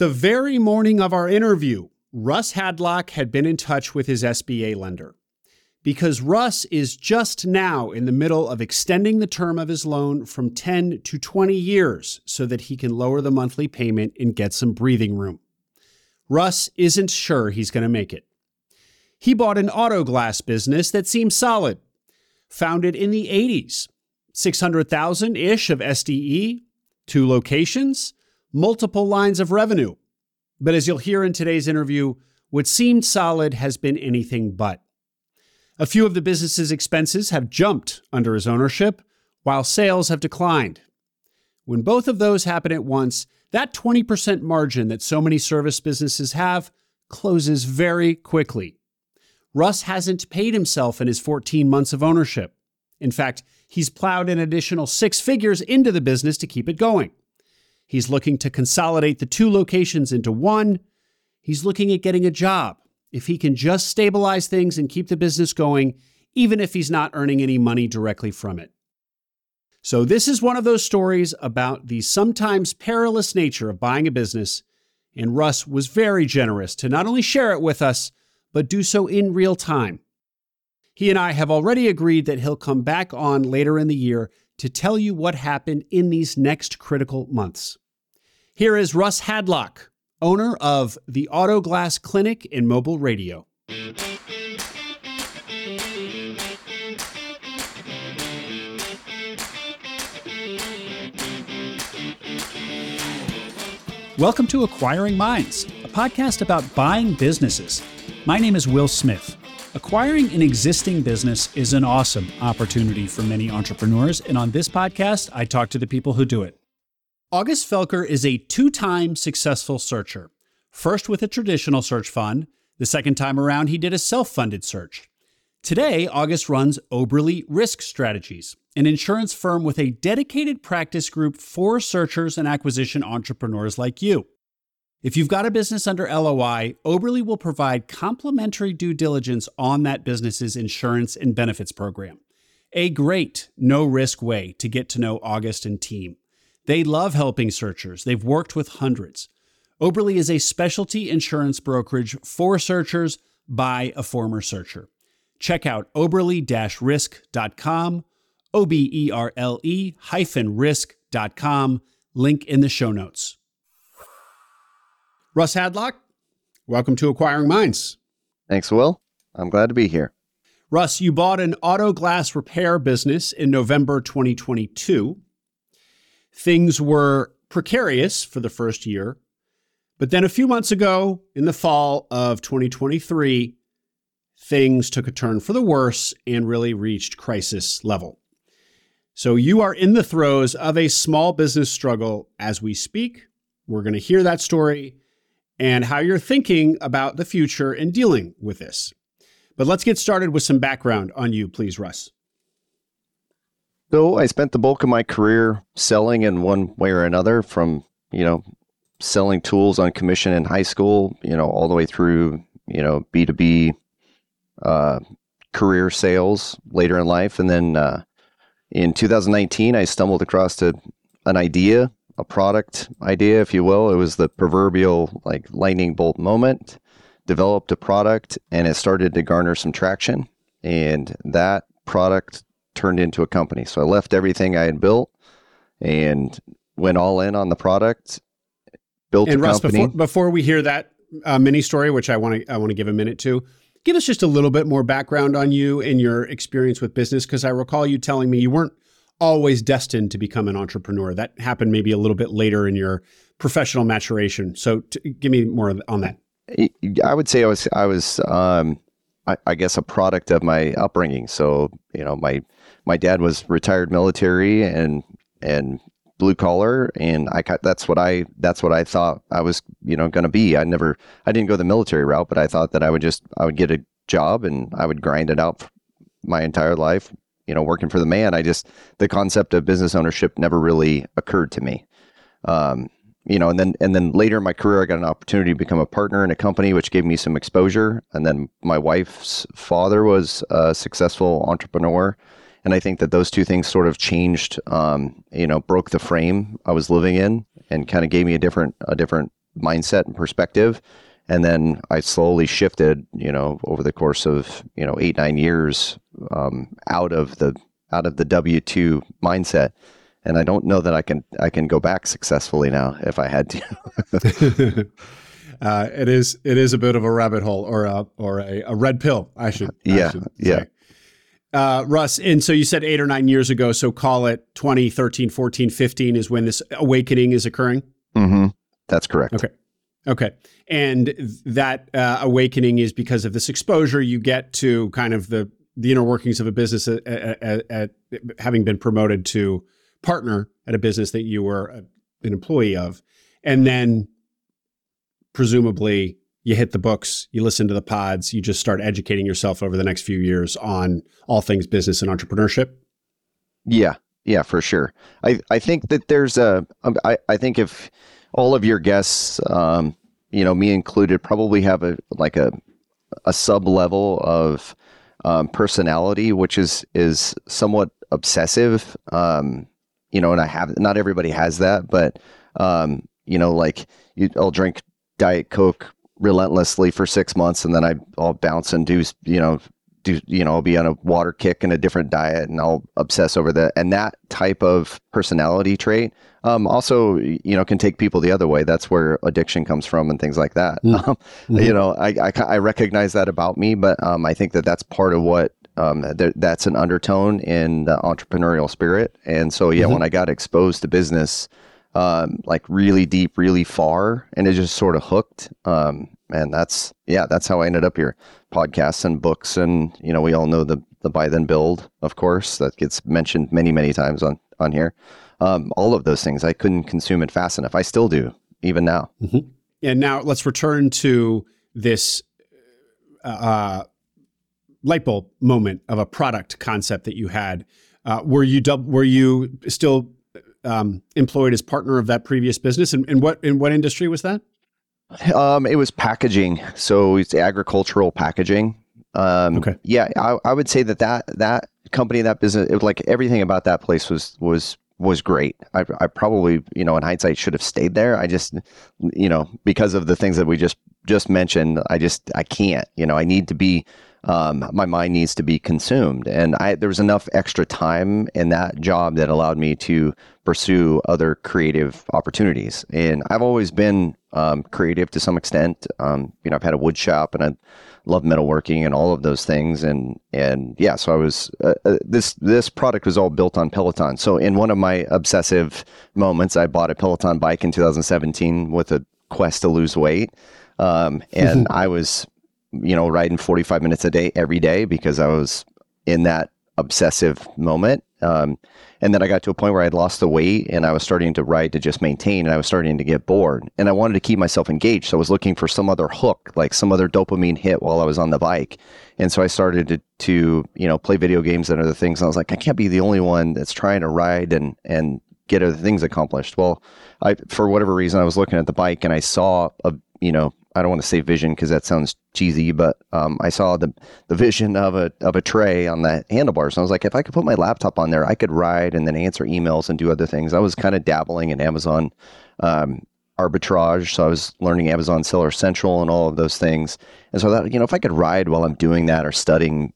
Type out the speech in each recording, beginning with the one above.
The very morning of our interview, Russ Hadlock had been in touch with his SBA lender. Because Russ is just now in the middle of extending the term of his loan from 10 to 20 years so that he can lower the monthly payment and get some breathing room. Russ isn't sure he's going to make it. He bought an auto glass business that seems solid, founded in the 80s, 600,000-ish of SDE, 2 locations, multiple lines of revenue. But as you'll hear in today's interview, what seemed solid has been anything but. A few of the business's expenses have jumped under his ownership, while sales have declined. When both of those happen at once, that 20% margin that so many service businesses have closes very quickly. Russ hasn't paid himself in his 14 months of ownership. In fact, he's plowed an additional 6 figures into the business to keep it going. He's looking to consolidate the 2 locations into 1. He's looking at getting a job. If he can just stabilize things and keep the business going, even if he's not earning any money directly from it. So this is one of those stories about the sometimes perilous nature of buying a business, and Russ was very generous to not only share it with us, but do so in real time. He and I have already agreed that he'll come back on later in the year to tell you what happened in these next critical months. Here is Russ Hadlock, owner of the Auto Glass Clinic and Mobile Radio. Welcome to Acquiring Minds, a podcast about buying businesses. My name is Will Smith. Acquiring an existing business is an awesome opportunity for many entrepreneurs, and on this podcast, I talk to the people who do it. August Felker is a 2-time successful searcher, first with a traditional search fund. The second time around, he did a self-funded search. Today, August runs Oberle Risk Strategies, an insurance firm with a dedicated practice group for searchers and acquisition entrepreneurs like you. If you've got a business under LOI, Oberle will provide complimentary due diligence on that business's insurance and benefits program. A great no-risk way to get to know August and team. They love helping searchers. They've worked with hundreds. Oberle is a specialty insurance brokerage for searchers by a former searcher. Check out oberle-risk.com, oberle-risk.com, link in the show notes. Russ Hadlock, welcome to Acquiring Minds. Thanks, Will. I'm glad to be here. Russ, you bought an auto glass repair business in November 2022. Things were precarious for the first year, but then a few months ago, in the fall of 2023, things took a turn for the worse and really reached crisis level. So you are in the throes of a small business struggle as we speak. We're going to hear that story and how you're thinking about the future and dealing with this. But let's get started with some background on you, please, Russ. So I spent the bulk of my career selling in one way or another, from, selling tools on commission in high school, all the way through, B2B career sales later in life. And then in 2019, I stumbled across an idea, a product idea, if you will. It was the proverbial lightning bolt moment. Developed a product and it started to garner some traction. And that product turned into a company. So I left everything I had built and went all in on the product, built a company. And Russ, before we hear that mini story, which I want to give a minute to, give us just a little bit more background on you and your experience with business, because I recall you telling me you weren't always destined to become an entrepreneur. That happened maybe a little bit later in your professional maturation. So give me more on that. I would say I was a product of my upbringing. So, my dad was retired military and blue collar, and that's what I thought I was, going to be. I didn't go the military route, but I thought that I would get a job and I would grind it out my entire life, working for the man. The concept of business ownership never really occurred to me. And then later in my career, I got an opportunity to become a partner in a company, which gave me some exposure. And then my wife's father was a successful entrepreneur. And I think that those two things sort of changed, broke the frame I was living in and kind of gave me a different mindset and perspective. And then I slowly shifted, over the course of, 8-9 years out of the W-2 mindset. And I don't know that I can go back successfully now if I had to. It is a bit of a rabbit hole or a red pill, I should say. Russ, and so you said 8 or 9 years ago, so call it 2013, 14, 15 is when this awakening is occurring? Mm-hmm. That's correct. Okay. And that awakening is because of this exposure you get to kind of the inner workings of a business at having been promoted to partner at a business that you were an employee of. And then presumably you hit the books, you listen to the pods, you just start educating yourself over the next few years on all things business and entrepreneurship. Yeah, for sure. I think that there's I think if all of your guests, me included, probably have a sub level of personality, which is somewhat obsessive. And not everybody has that, but I'll drink Diet Coke relentlessly for 6 months, and then I'll bounce and do I'll be on a water kick and a different diet, and I'll obsess over that. And that type of personality trait also, can take people the other way. That's where addiction comes from and things like that. Mm-hmm. I recognize that about me, but I think that's part of what that's an undertone in the entrepreneurial spirit. And so, mm-hmm. when I got exposed to business, really deep, really far, and it just sort of hooked. And that's how I ended up here. Podcasts and books, and we all know the buy then build, of course, that gets mentioned many, many times on here. All of those things, I couldn't consume it fast enough. I still do, even now. Mm-hmm. And now let's return to this light bulb moment of a product concept that you had. Were you still employed as partner of that previous business, and in what industry was that? It was packaging, so it's agricultural packaging. I would say that company, that business, it was like everything about that place was great. I probably, in hindsight, should have stayed there. I just, because of the things that we just mentioned, I can't. I need to be. My mind needs to be consumed, and there was enough extra time in that job that allowed me to pursue other creative opportunities. And I've always been creative to some extent. I've had a wood shop, and I love metalworking and all of those things. So I was this product was all built on Peloton. So in one of my obsessive moments, I bought a Peloton bike in 2017 with a quest to lose weight, and I was. Riding 45 minutes a day every day because I was in that obsessive moment. And then I got to a point where I'd lost the weight, and I was starting to ride to just maintain, and I was starting to get bored, and I wanted to keep myself engaged. So I was looking for some other hook, like some other dopamine hit while I was on the bike. And so I started to play video games and other things. And I was like, I can't be the only one that's trying to ride and get other things accomplished. Well, for whatever reason, I was looking at the bike, and I saw I don't want to say vision because that sounds cheesy, but I saw the vision of a tray on the handlebars. And I was like, if I could put my laptop on there, I could ride and then answer emails and do other things. I was kind of dabbling in Amazon arbitrage. So I was learning Amazon Seller Central and all of those things. And so I thought, if I could ride while I'm doing that or studying,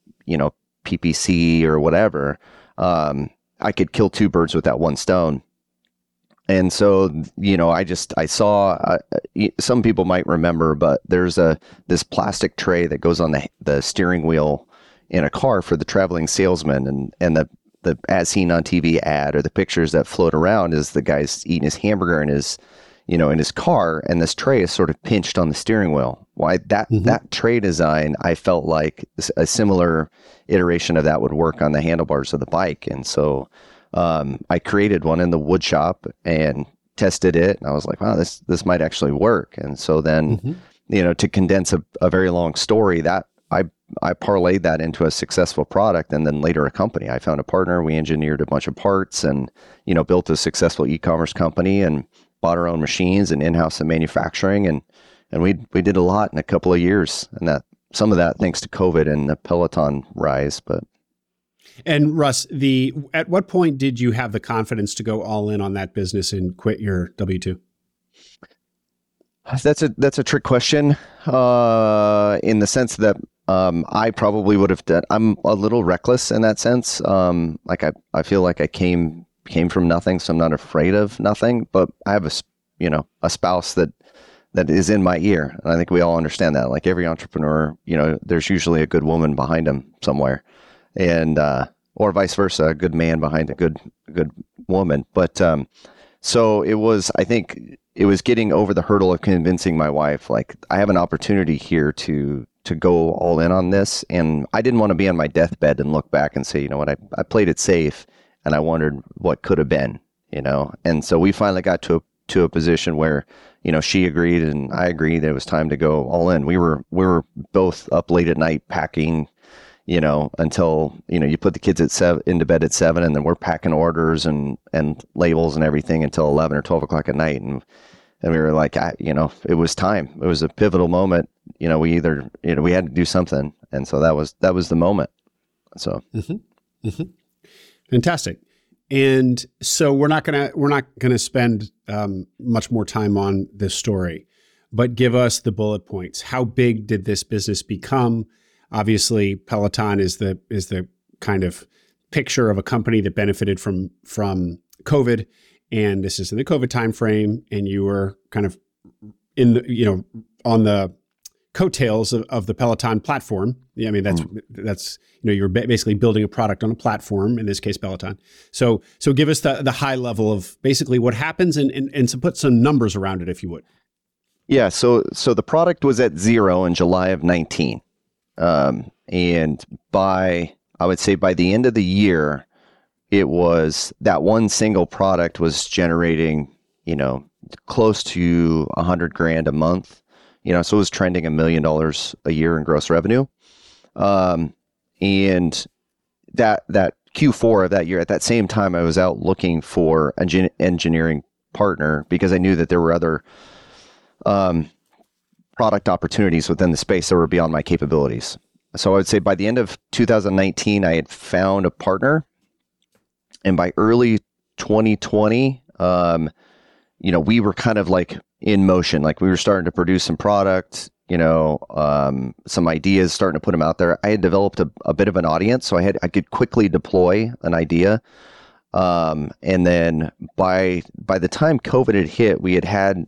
PPC or whatever, I could kill two birds with that one stone. And so, I saw, some people might remember, but there's this plastic tray that goes on the steering wheel in a car for the traveling salesman, and the as seen on TV ad or the pictures that float around is the guy's eating his hamburger in his, in his car, and this tray is sort of pinched on the steering wheel. Why that tray design, I felt like a similar iteration of that would work on the handlebars of the bike. And so, I created one in the wood shop and tested it, and I was like, wow, this might actually work. And so then, to condense a very long story, that I parlayed that into a successful product, and then later a company. I found a partner, we engineered a bunch of parts, and, built a successful e-commerce company, and bought our own machines and in-house and manufacturing. And we did a lot in a couple of years, and that some of that thanks to COVID and the Peloton rise, but. And Russ, at what point did you have the confidence to go all in on that business and quit your W-2? That's a trick question, in the sense that I probably would have done. I'm a little reckless in that sense. Like I feel like I came from nothing, so I'm not afraid of nothing. But I have a spouse that is in my ear, and I think we all understand that. Like every entrepreneur, there's usually a good woman behind him somewhere, and or vice versa, a good man behind a good woman. But so it was. I think it was getting over the hurdle of convincing my wife, like, I have an opportunity here to go all in on this. And I didn't want to be on my deathbed and look back and say, you know what, I played it safe and I wondered what could have been, And so we finally got to a position where, she agreed and I agreed that it was time to go all in. We were both up late at night packing, until, you put the kids into bed at 7, and then we're packing orders and labels and everything until 11 or 12 o'clock at night. And we were like, it was time. It was a pivotal moment. We had to do something. And so that was the moment. So. Mm-hmm. Mm-hmm. Fantastic. And so we're not going to spend much more time on this story, but give us the bullet points. How big did this business become? Obviously, Peloton is the kind of picture of a company that benefited from COVID, and this is in the COVID timeframe, and you were kind of in the on the coattails of the Peloton platform. Yeah, I mean that's you're basically building a product on a platform, in this case Peloton. So give us the high level of basically what happens and to put some numbers around it, if you would. Yeah. So the product was at 0 in July of 2019. And I would say by the end of the year, it was that one single product was generating, close to $100,000 a month, so it was trending $1 million a year in gross revenue. And that Q4 of that year, at that same time, I was out looking for an engineering partner because I knew that there were other, product opportunities within the space that were beyond my capabilities. So I would say by the end of 2019, I had found a partner, and by early 2020, we were kind of like in motion. Like we were starting to produce some product, some ideas, starting to put them out there. I had developed a bit of an audience, so I could quickly deploy an idea. And then by the time COVID had hit, we had,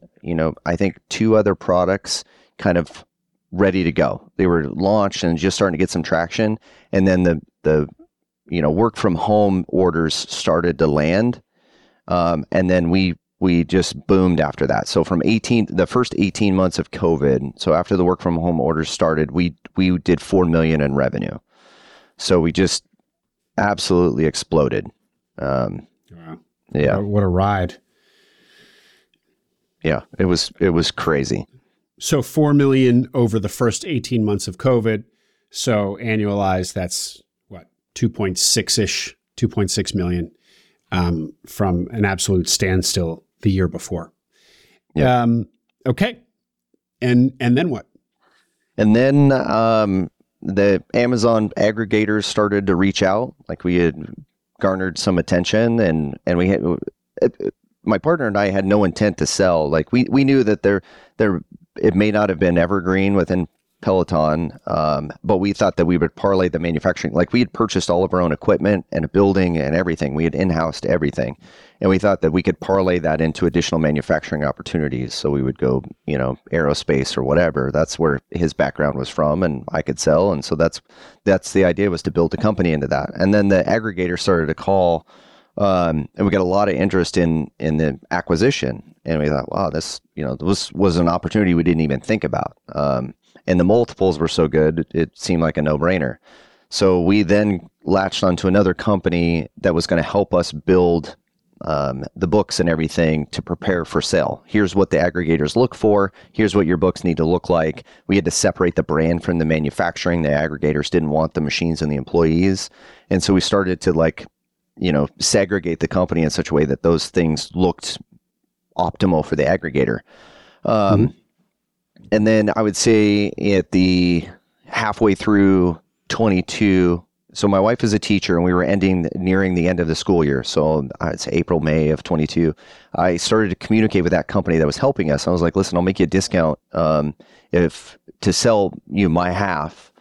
I think 2 other products kind of ready to go. They were launched and just starting to get some traction. And then the work from home orders started to land. And then we just boomed after that. So from the first 18 months of COVID, so after the work from home orders started, we did $4 million in revenue. So we just absolutely exploded. Wow. Yeah. What a ride. Yeah, it was crazy. So $4 million over the first 18 months of COVID. So annualized, that's what, 2.6 million, from an absolute standstill the year before. Yeah. Okay. And then what? And then, the Amazon aggregators started to reach out. Like we had garnered some attention, and we had, my partner and I had no intent to sell. Like we knew that there it may not have been evergreen within Peloton, but we thought that we would parlay the manufacturing. Like we had purchased all of our own equipment and a building and everything. We had in-housed everything, and we thought that we could parlay that into additional manufacturing opportunities. So we would go, aerospace or whatever. That's where his background was from, and I could sell. And so that's the idea, was to build a company into that. And then the aggregator started to call, and we got a lot of interest in the acquisition. And we thought, wow, this this was an opportunity we didn't even think about. And the multiples were so good, it seemed like a no-brainer. So we then latched onto another company that was going to help us build the books and everything to prepare for sale. Here's what the aggregators look for. Here's what your books need to look like. We had to separate the brand from the manufacturing. The aggregators didn't want the machines and the employees. And so we started to segregate the company in such a way that those things looked optimal for the aggregator. Mm-hmm. And then I would say at the halfway through 22, So my wife is a teacher, and we were nearing the end of the school year. So it's April, May of 22. I started to communicate with that company that was helping us. I was like, listen, I'll make you a discount to sell you my half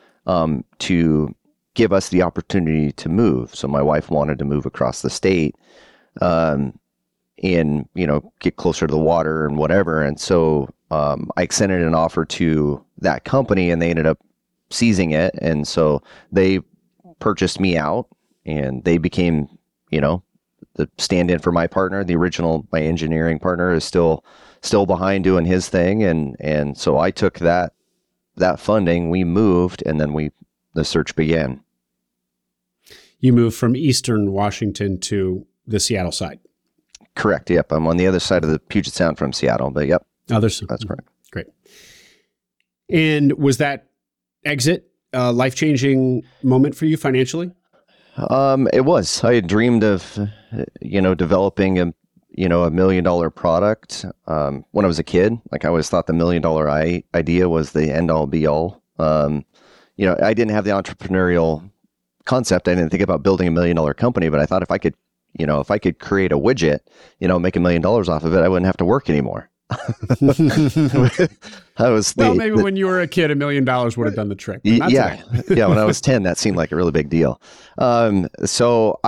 to give us the opportunity to move. So my wife wanted to move across the state and, you know, get closer to the water and whatever. And so I extended an offer to that company, and they ended up seizing it. And so they purchased me out, and they became, you know, the stand-in for my partner. The original, my engineering partner, is still behind doing his thing. And so I took that funding, we moved, and then the search began. You moved from Eastern Washington to the Seattle side. Correct. Yep. I'm on the other side of the Puget Sound from Seattle, but yep. That's correct. Great. And was that exit a life-changing moment for you financially? It was. I had dreamed of, you know, developing a $1 million product when I was a kid. Like, I always thought the $1 million idea was the end-all, be-all. You know, I didn't have the entrepreneurial concept. I didn't think about building $1 million company, but I thought if I could create a widget, you know, make $1 million off of it, I wouldn't have to work anymore. When you were a kid, $1 million would have done the trick. Yeah. Yeah. When I was 10, that seemed like a really big deal. So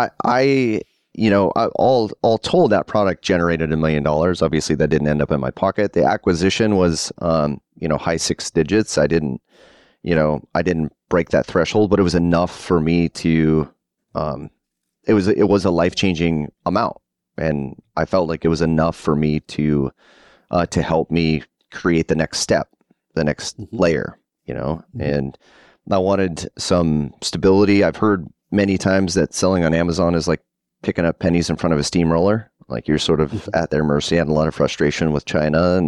all told, that product generated $1 million. Obviously that didn't end up in my pocket. The acquisition was, high six digits. I didn't break that threshold, but it was enough for me to, it was a life-changing amount. And I felt like it was enough for me to help me create the next step, the next layer, you know, and I wanted some stability. I've heard many times that selling on Amazon is like picking up pennies in front of a steamroller. Like, you're sort of at their mercy. I had a lot of frustration with China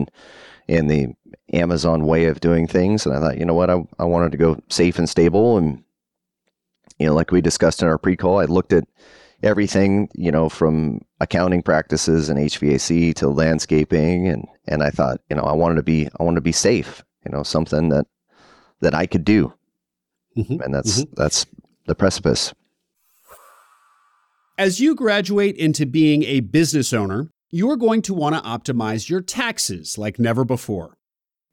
and the Amazon way of doing things. And I thought, you know what, I wanted to go safe and stable. And, you know, like we discussed in our pre-call, I looked at everything, you know, from accounting practices and HVAC to landscaping. And I thought, you know, I wanted to be safe, you know, something that I could do. And that's the precipice. As you graduate into being a business owner, you're going to want to optimize your taxes like never before.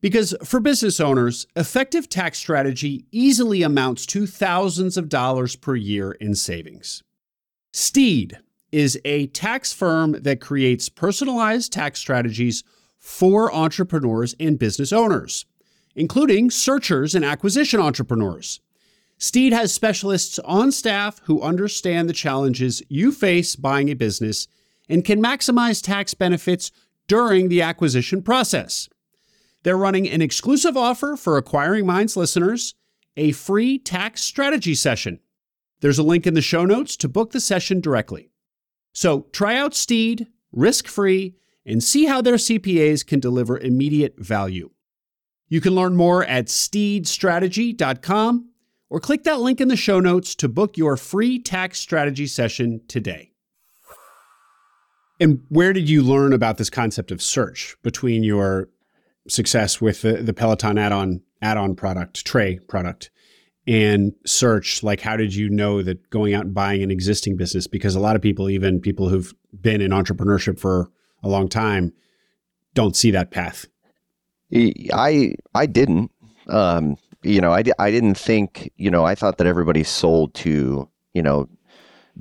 Because for business owners, effective tax strategy easily amounts to thousands of dollars per year in savings. Steed is a tax firm that creates personalized tax strategies for entrepreneurs and business owners, including searchers and acquisition entrepreneurs. Steed has specialists on staff who understand the challenges you face buying a business and can maximize tax benefits during the acquisition process. They're running an exclusive offer for Acquiring Minds listeners, a free tax strategy session. There's a link in the show notes to book the session directly. So try out Steed, risk-free, and see how their CPAs can deliver immediate value. You can learn more at steedstrategy.com or click that link in the show notes to book your free tax strategy session today. And where did you learn about this concept of search between your success with the Peloton add-on product, Tray product? And search, like, how did you know that going out and buying an existing business? Because a lot of people, even people who've been in entrepreneurship for a long time, don't see that path. I didn't, I didn't think, you know, I thought that everybody sold to, you know,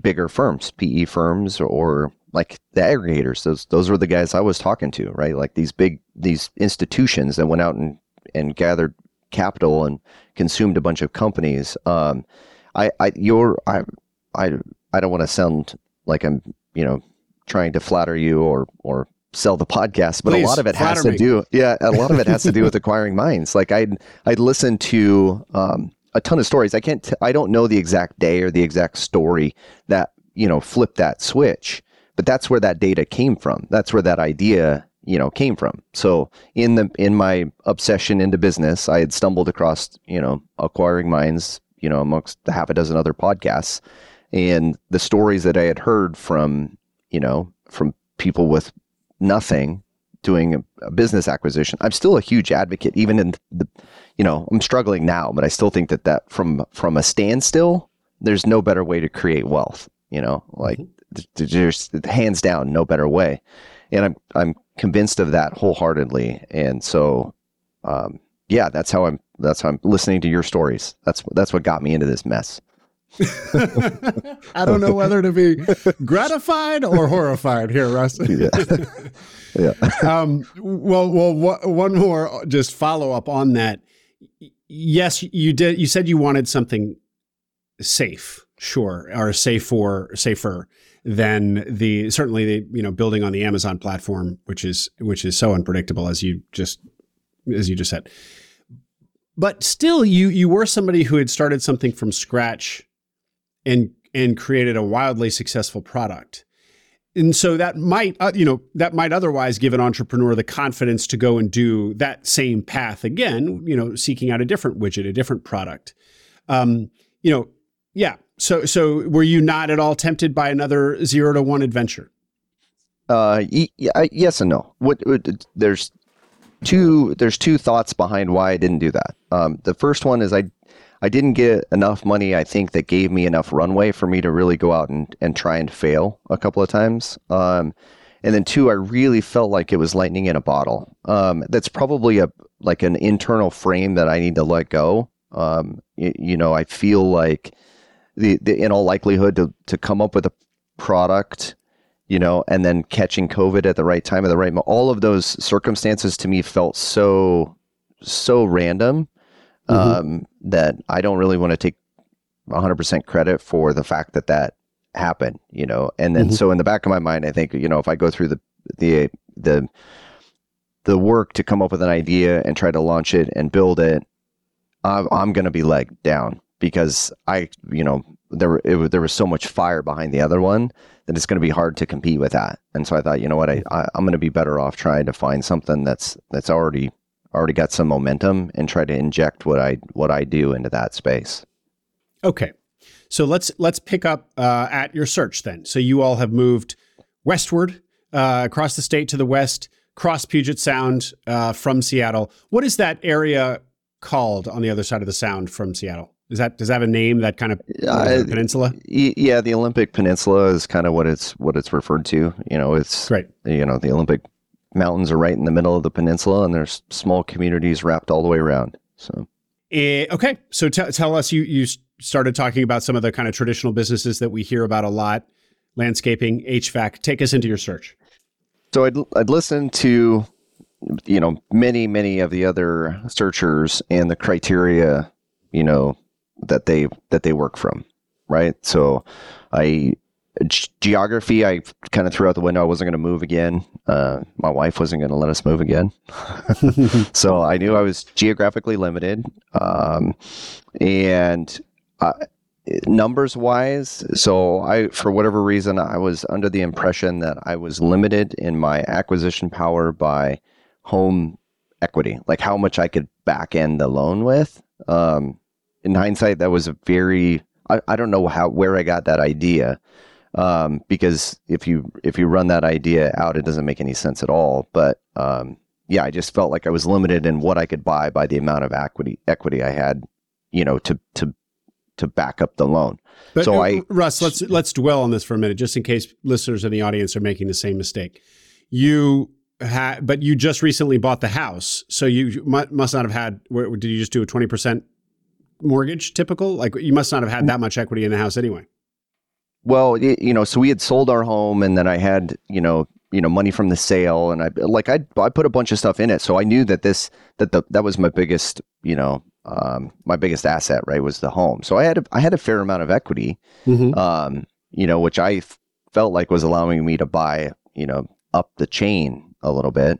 bigger firms, PE firms, or like the aggregators. Those were the guys I was talking to, right? Like these institutions that went out and gathered capital and consumed a bunch of companies. I don't want to sound like I'm, you know, trying to flatter you or sell the podcast, but please, a lot of it has to do. Yeah. A lot of it has to do with Acquiring Minds. Like, I'd listened to, a ton of stories. I don't know the exact day or the exact story that, you know, flipped that switch, but that's where that data came from. That's where that idea, you know, came from. So in my obsession into business, I had stumbled across, you know, Acquiring Minds, you know, amongst the half a dozen other podcasts, and the stories that I had heard from, you know, from people with nothing doing a business acquisition. I'm still a huge advocate, even in the, you know, I'm struggling now, but I still think that from a standstill there's no better way to create wealth, you know, like there's hands down, no better way. And I'm convinced of that wholeheartedly. And so, yeah, that's how I'm listening to your stories. That's what got me into this mess. I don't know whether to be gratified or horrified here, Russ. Yeah. Yeah. Well, one more just follow up on that. Yes, you did. You said you wanted something safe, sure, or safer than certainly building on the Amazon platform, which is so unpredictable as you just said. But still, you were somebody who had started something from scratch and created a wildly successful product. And so that might otherwise give an entrepreneur the confidence to go and do that same path again, seeking out a different widget, a different product. Yeah. So were you not at all tempted by another 0 to 1 adventure? Yes and no. There's two thoughts behind why I didn't do that. The first one is I didn't get enough money, I think, that gave me enough runway for me to really go out and try and fail a couple of times. And then two, I really felt like it was lightning in a bottle. That's probably an internal frame that I need to let go. I feel like the in all likelihood to come up with a product, and then catching COVID at the right time at the right moment. All of those circumstances to me felt so random that I don't really want to take 100% credit for the fact that happened, And then so in the back of my mind, I think, if I go through the work to come up with an idea and try to launch it and build it, I'm going to be legged down because there was so much fire behind the other one that it's going to be hard to compete with that. And so I thought, you know what, I'm going to be better off trying to find something that's already got some momentum and try to inject what I do into that space. Okay. So let's pick up at your search then. So you all have moved westward across the state to the west, cross Puget Sound from Seattle. What is that area called on the other side of the Sound from Seattle? Does that have a name, that kind of peninsula? Yeah, the Olympic Peninsula is kind of what it's referred to. It's great. The Olympic Mountains are right in the middle of the peninsula, and there's small communities wrapped all the way around. So, okay, so tell us, you started talking about some of the kind of traditional businesses that we hear about a lot: landscaping, HVAC. Take us into your search. So I'd listened to, many of the other searchers and the criteria, that they work from, right? So geography, I kind of threw out the window. I wasn't going to move again. My wife wasn't going to let us move again. So I knew I was geographically limited. And numbers wise, so for whatever reason, I was under the impression that I was limited in my acquisition power by home equity, like how much I could back end the loan with. In hindsight, that was a very, I don't know where I got that idea. Because if you run that idea out, it doesn't make any sense at all. But, I just felt like I was limited in what I could buy by the amount of equity I had, to back up the loan. But so Russ, let's dwell on this for a minute, just in case listeners in the audience are making the same mistake. But you just recently bought the house, so you must not have had, did you just do a 20% mortgage typical? Like, you must not have had that much equity in the house anyway. Well, so we had sold our home, and then I had, money from the sale, and I put a bunch of stuff in it. So I knew that was my biggest, my biggest asset, right, was the home. So I had a fair amount of equity, which I felt like was allowing me to buy, up the chain a little bit.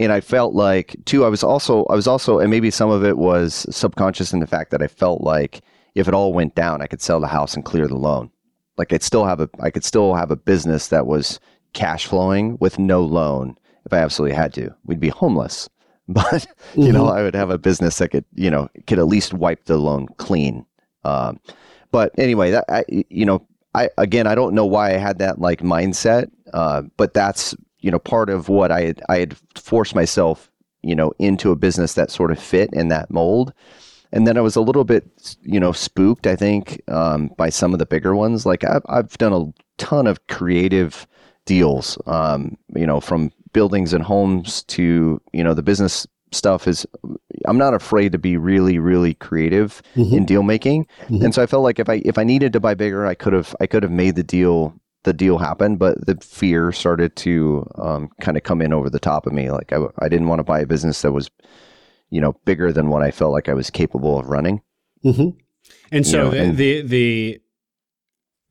And I felt like too, I was also, and maybe some of it was subconscious in the fact that I felt like if it all went down, I could sell the house and clear the loan. Like I could still have a business that was cash flowing with no loan. If I absolutely had to, we'd be homeless, but I would have a business that could at least wipe the loan clean. But anyway, that, I don't know why I had that like mindset, but that's, part of what I had forced myself, into a business that sort of fit in that mold. And then I was a little bit, spooked, I think, by some of the bigger ones. Like I've done a ton of creative deals, from buildings and homes to, the business stuff is, I'm not afraid to be really, really creative in deal making. Mm-hmm. And so I felt like if I needed to buy bigger, I could have made the deal happen, but the fear started to kind of come in over the top of me. Like I didn't want to buy a business that was, bigger than what I felt like I was capable of running. Mm-hmm. And so the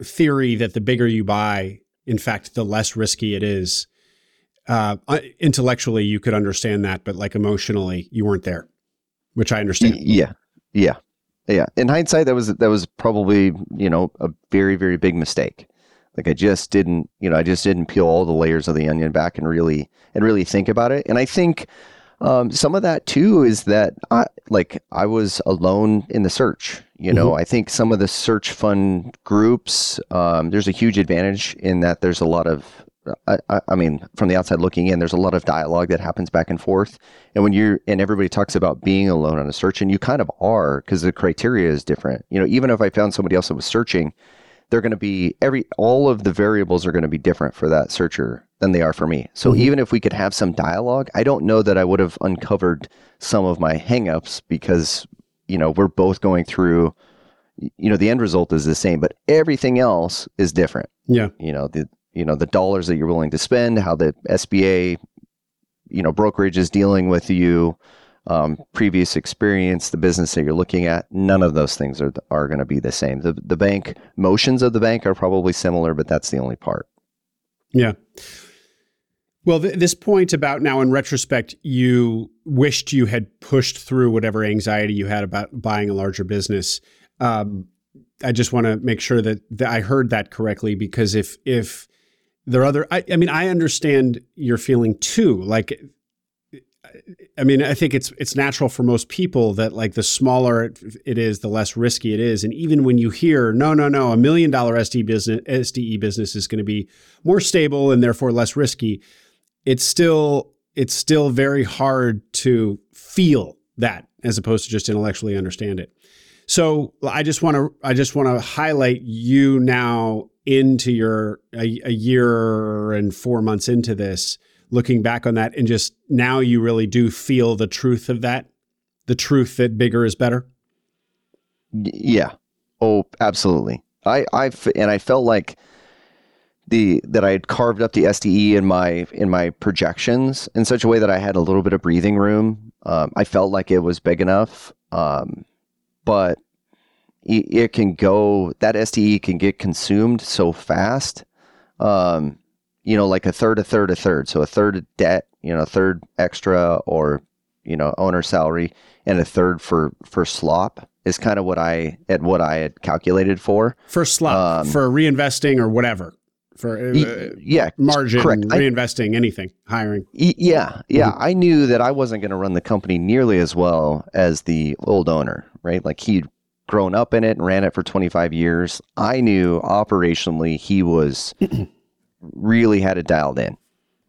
theory that the bigger you buy, in fact, the less risky it is. Intellectually, you could understand that, but like emotionally, you weren't there, which I understand. Yeah. In hindsight, that was probably, a very, very big mistake. Like I just didn't peel all the layers of the onion back and really think about it. And I think some of that too is that I was alone in the search. I think some of the search fund groups, there's a huge advantage in that there's a lot of, from the outside looking in, there's a lot of dialogue that happens back and forth. And when everybody talks about being alone on a search, and you kind of are, because the criteria is different. Even if I found somebody else that was searching, they're going to be all of the variables are going to be different for that searcher than they are for me. So even if we could have some dialogue, I don't know that I would have uncovered some of my hangups because, we're both going through, the end result is the same, but everything else is different. Yeah. The dollars that you're willing to spend, how the SBA, brokerage is dealing with you, previous experience, the business that you're looking at, none of those things are going to be the same. The bank, motions of the bank are probably similar, but that's the only part. Yeah. Well, this point about now in retrospect, you wished you had pushed through whatever anxiety you had about buying a larger business. I just want to make sure that I heard that correctly, because if there are other, I understand your feeling too. Like, I think it's natural for most people that like the smaller it is, the less risky it is. And even when you hear, no, $1 million SDE business is going to be more stable and therefore less risky, it's still very hard to feel that as opposed to just intellectually understand it. So I just want to highlight you now into your a year and 4 months into this, looking back on that, and just now you really do feel the truth of that, the truth that bigger is better. Yeah. Oh, absolutely. I felt like that I had carved up the SDE in my projections in such a way that I had a little bit of breathing room. I felt like it was big enough. But it can go, that SDE can get consumed so fast, like a third. So a third debt, a third extra or, owner salary, and a third for slop is kind of what I had calculated for. For slop, for reinvesting or whatever. For margin, correct. Reinvesting, anything, hiring. Yeah. Mm-hmm. I knew that I wasn't going to run the company nearly as well as the old owner, right? Like he'd grown up in it and ran it for 25 years. I knew operationally he was really had it dialed in,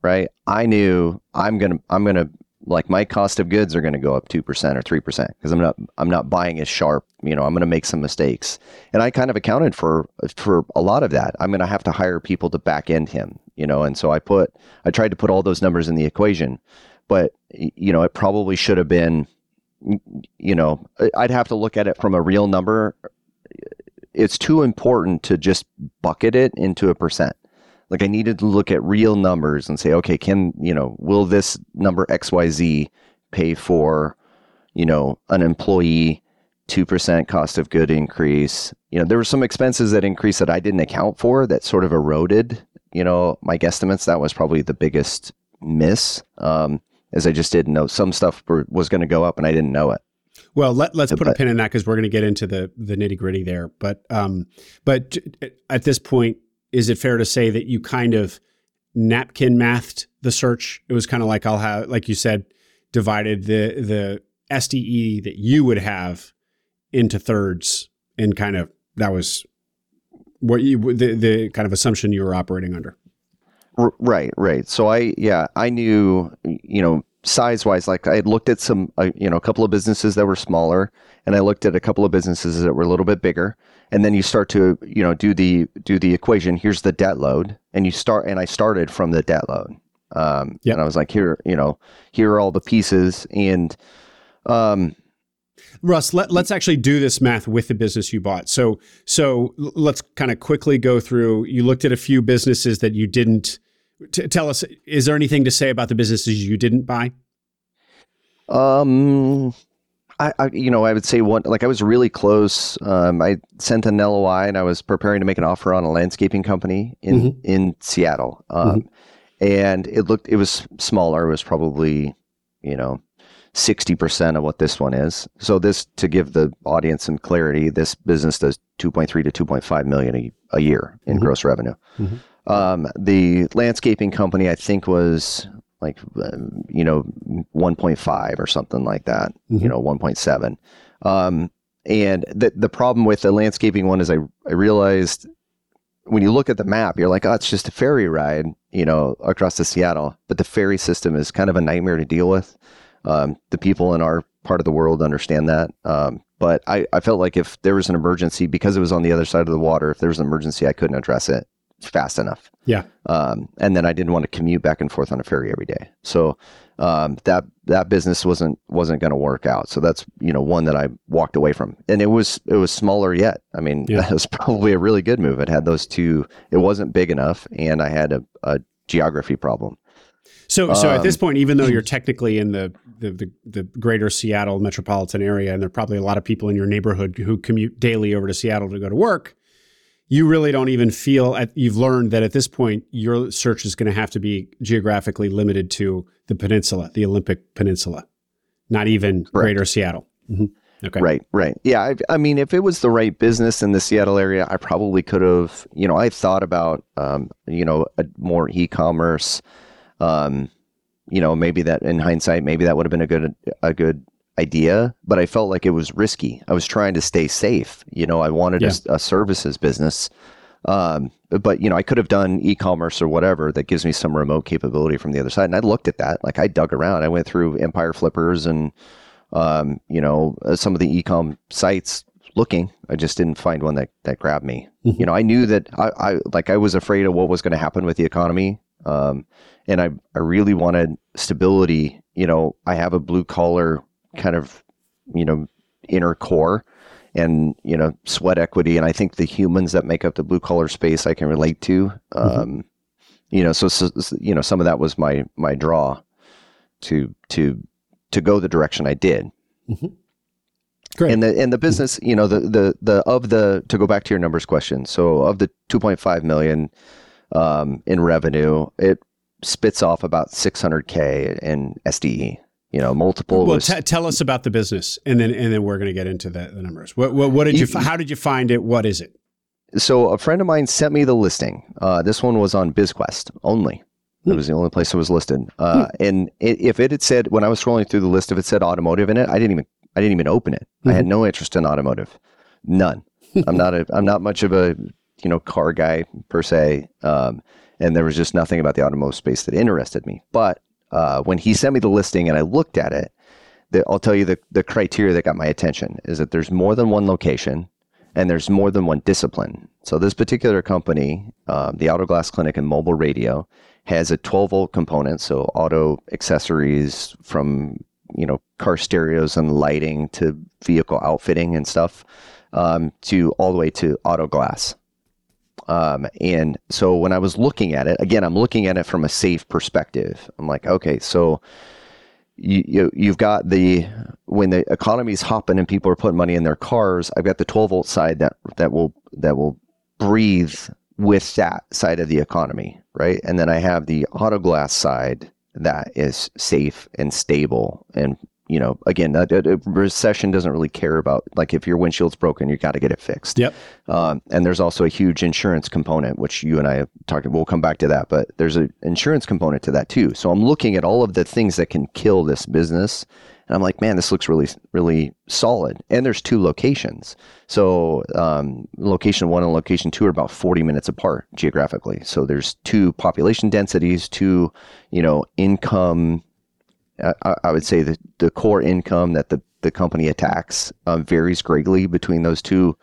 right? I knew I'm going to like my cost of goods are going to go up 2% or 3% because I'm not buying as sharp, I'm going to make some mistakes. And I kind of accounted for a lot of that. I'm going to have to hire people to back end him, and so I tried to put all those numbers in the equation, but it probably should have been, I'd have to look at it from a real number. It's too important to just bucket it into a percent. Like I needed to look at real numbers and say, okay, will this number XYZ pay for, an employee, 2% cost of good increase? There were some expenses that increased that I didn't account for that sort of eroded, my guesstimates. That was probably the biggest miss, as I just didn't know some stuff was going to go up and I didn't know it. Well, let's put a pin in that because we're going to get into the nitty gritty there. But at this point, is it fair to say that you kind of napkin mathed the search? It was kind of like I'll have, like you said, divided the SDE that you would have into thirds, and kind of that was what the kind of assumption you were operating under. Right. So I knew, size-wise, like I had looked at some, a couple of businesses that were smaller, and I looked at a couple of businesses that were a little bit bigger. And then you start to, do the equation. Here's the debt load, and I started from the debt load. Yep. And I was like, here are all the pieces. And, Russ, let's actually do this math with the business you bought. So let's kind of quickly go through. You looked at a few businesses that you didn't. Tell us, is there anything to say about the businesses you didn't buy? I would say one. Like I was really close. I sent an LOI, and I was preparing to make an offer on a landscaping company in Seattle. And it was smaller. It was probably 60% of what this one is. So this, to give the audience some clarity, this business does 2.3 to 2.5 million a year in gross revenue. The landscaping company, I think, was like 1.5 or something like that. 1.7. And the problem with the landscaping one is I realized when you look at the map, you're like, oh, it's just a ferry ride, across to Seattle. But the ferry system is kind of a nightmare to deal with. The people in our part of the world understand that. But I felt like if there was an emergency, because it was on the other side of the water, if there was an emergency, I couldn't address it fast enough. Yeah. And then I didn't want to commute back and forth on a ferry every day. So that business wasn't going to work out. So that's, one that I walked away from. And it was smaller yet. I mean, That was probably a really good move. It had those two. It wasn't big enough, and I had a geography problem. So at this point, even though you're technically in the greater Seattle metropolitan area, and there are probably a lot of people in your neighborhood who commute daily over to Seattle to go to work, you really don't even feel you've learned that at this point, your search is going to have to be geographically limited to the peninsula, the Olympic Peninsula, not even Correct. Greater Seattle. Mm-hmm. Okay. Right. Yeah. I mean, if it was the right business in the Seattle area, I probably could have, I thought about, more e-commerce, maybe that in hindsight, maybe that would have been a good idea, but I felt like it was risky. I was trying to stay safe. I wanted a services business, but I could have done e-commerce or whatever that gives me some remote capability from the other side. And I looked at that, like I dug around. I went through Empire Flippers and some of the e-com sites looking. I just didn't find one that grabbed me. Mm-hmm. I knew that I was afraid of what was going to happen with the economy, and I really wanted stability. I have a blue collar kind of, inner core and, sweat equity. And I think the humans that make up the blue collar space, I can relate to, so some of that was my draw to go the direction I did. Mm-hmm. Great. And the business, to go back to your numbers question. So of the 2.5 million, in revenue, it spits off about 600K in SDE. Multiple. Well, tell us about the business, and then we're going to get into the numbers. What did you? How did you find it? What is it? So a friend of mine sent me the listing. This one was on BizQuest only. It was the only place it was listed. And if it had said, when I was scrolling through the list, if it said automotive in it, I didn't even open it. Mm-hmm. I had no interest in automotive, none. I'm not much of a car guy per se, and there was just nothing about the automotive space that interested me, but. When he sent me the listing and I looked at it, I'll tell you the criteria that got my attention is that there's more than one location and there's more than one discipline. So this particular company, the AutoGlass Clinic and Mobile Radio, has a 12-volt component, so auto accessories from car stereos and lighting to vehicle outfitting and stuff, to all the way to auto glass. And so when I was looking at it, again, I'm looking at it from a safe perspective. I'm like, okay, so you've got when the economy's hopping and people are putting money in their cars, I've got the 12-volt side that will breathe with that side of the economy, right? And then I have the auto glass side that is safe and stable. And, again, a recession doesn't really care about, like, if your windshield's broken, you got to get it fixed. Yep. And there's also a huge insurance component, which you and I have talked about. We'll come back to that, but there's an insurance component to that too. So I'm looking at all of the things that can kill this business, and I'm like, man, this looks really, really solid. And there's two locations. So location one and location two are about 40 minutes apart geographically. So there's two population densities, two income I would say that the core income that the company attacks varies greatly between those two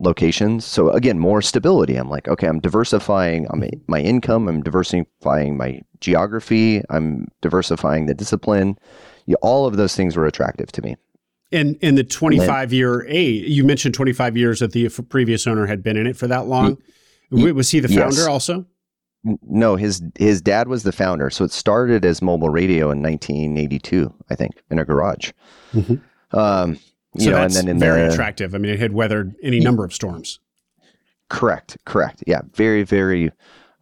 locations. So again, more stability. I'm like, okay, I'm diversifying my income. I'm diversifying my geography. I'm diversifying the discipline. All of those things were attractive to me. And in the 25-year, you mentioned 25 years that the previous owner had been in it for that long. Was he the founder also? No, his dad was the founder. So it started as mobile radio in 1982, I think, in a garage. Mm-hmm. Very attractive. I mean, it had weathered any number of storms. Correct. Yeah, very, very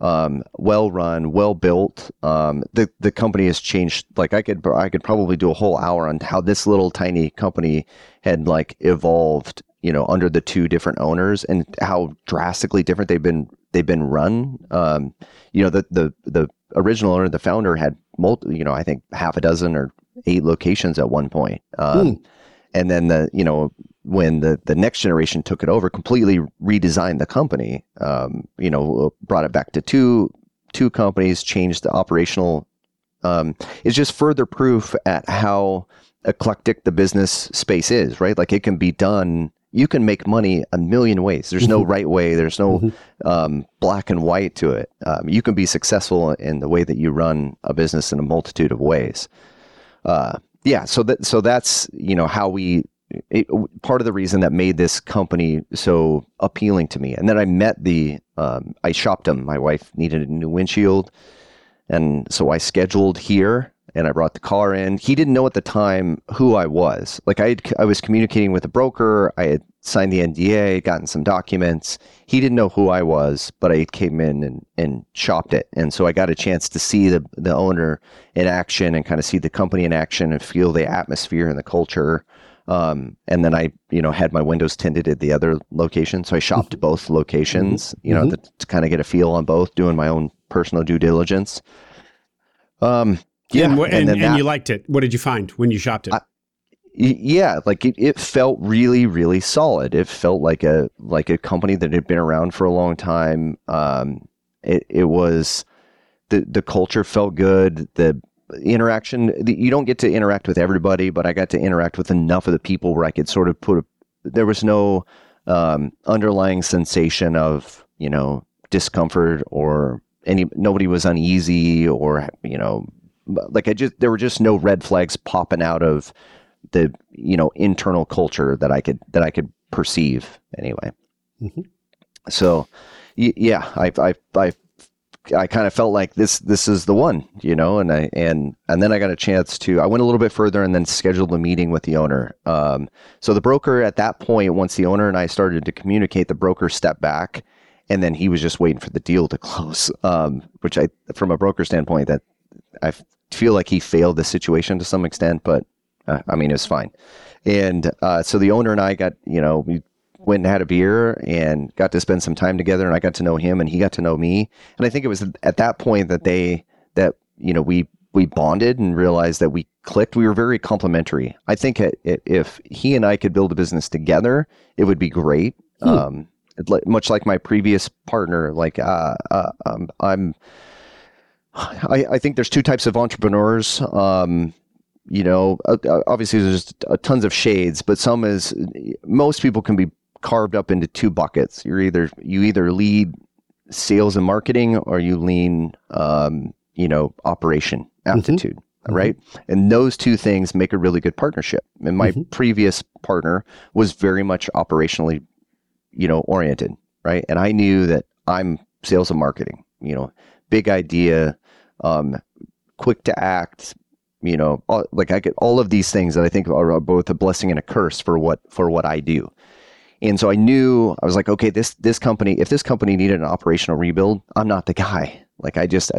well run, well built. The company has changed. Like I could probably do a whole hour on how this little tiny company had like evolved, under the two different owners and how drastically different they've been run. The original owner, the founder, had I think half a dozen or 8 locations at one point. And then when the next generation took it over, completely redesigned the company, brought it back to two companies, changed the operational. It's just further proof at how eclectic the business space is, right? Like it can be done. You can make money a million ways. There's no right way. There's no black and white to it. You can be successful in the way that you run a business in a multitude of ways. So that's how part of the reason that made this company so appealing to me. And then I met I shopped him. My wife needed a new windshield, and so I scheduled here and I brought the car in. He didn't know at the time who I was. Like I was communicating with a broker. I had signed the NDA, gotten some documents. He didn't know who I was, but I came in and shopped it. And so I got a chance to see the owner in action and kind of see the company in action and feel the atmosphere and the culture. And then I, had my windows tinted at the other location. So I shopped both locations, to kind of get a feel on both, doing my own personal due diligence. And you liked it. What did you find when you shopped it? It felt really, really solid. It felt like a company that had been around for a long time. It was the culture felt good. The interaction, you don't get to interact with everybody, but I got to interact with enough of the people where I could sort of there was no underlying sensation of discomfort or nobody was uneasy or there were just no red flags popping out of the internal culture that I could perceive anyway. Mm-hmm. So I kind of felt like this is the one, and then I got a chance to, I went a little bit further and then scheduled a meeting with the owner. So the broker at that point, once the owner and I started to communicate, the broker stepped back and then he was just waiting for the deal to close. Which from a broker standpoint, that I feel like he failed the situation to some extent, but it was fine. And so the owner and I got, we went and had a beer and got to spend some time together, and I got to know him and he got to know me. And I think it was at that point that we bonded and realized that we clicked. We were very complimentary. I think if he and I could build a business together, it would be great. Much like my previous partner, I think there's two types of entrepreneurs. Obviously there's tons of shades, but most people can be carved up into two buckets. You either lead sales and marketing, or you lean, operation aptitude, right? And those two things make a really good partnership. And my previous partner was very much operationally, oriented, right? And I knew that I'm sales and marketing, big idea, quick to act, I get all of these things that I think are both a blessing and a curse for what I do. And so I knew, I was like, okay, this company, if this company needed an operational rebuild, I'm not the guy. Like I just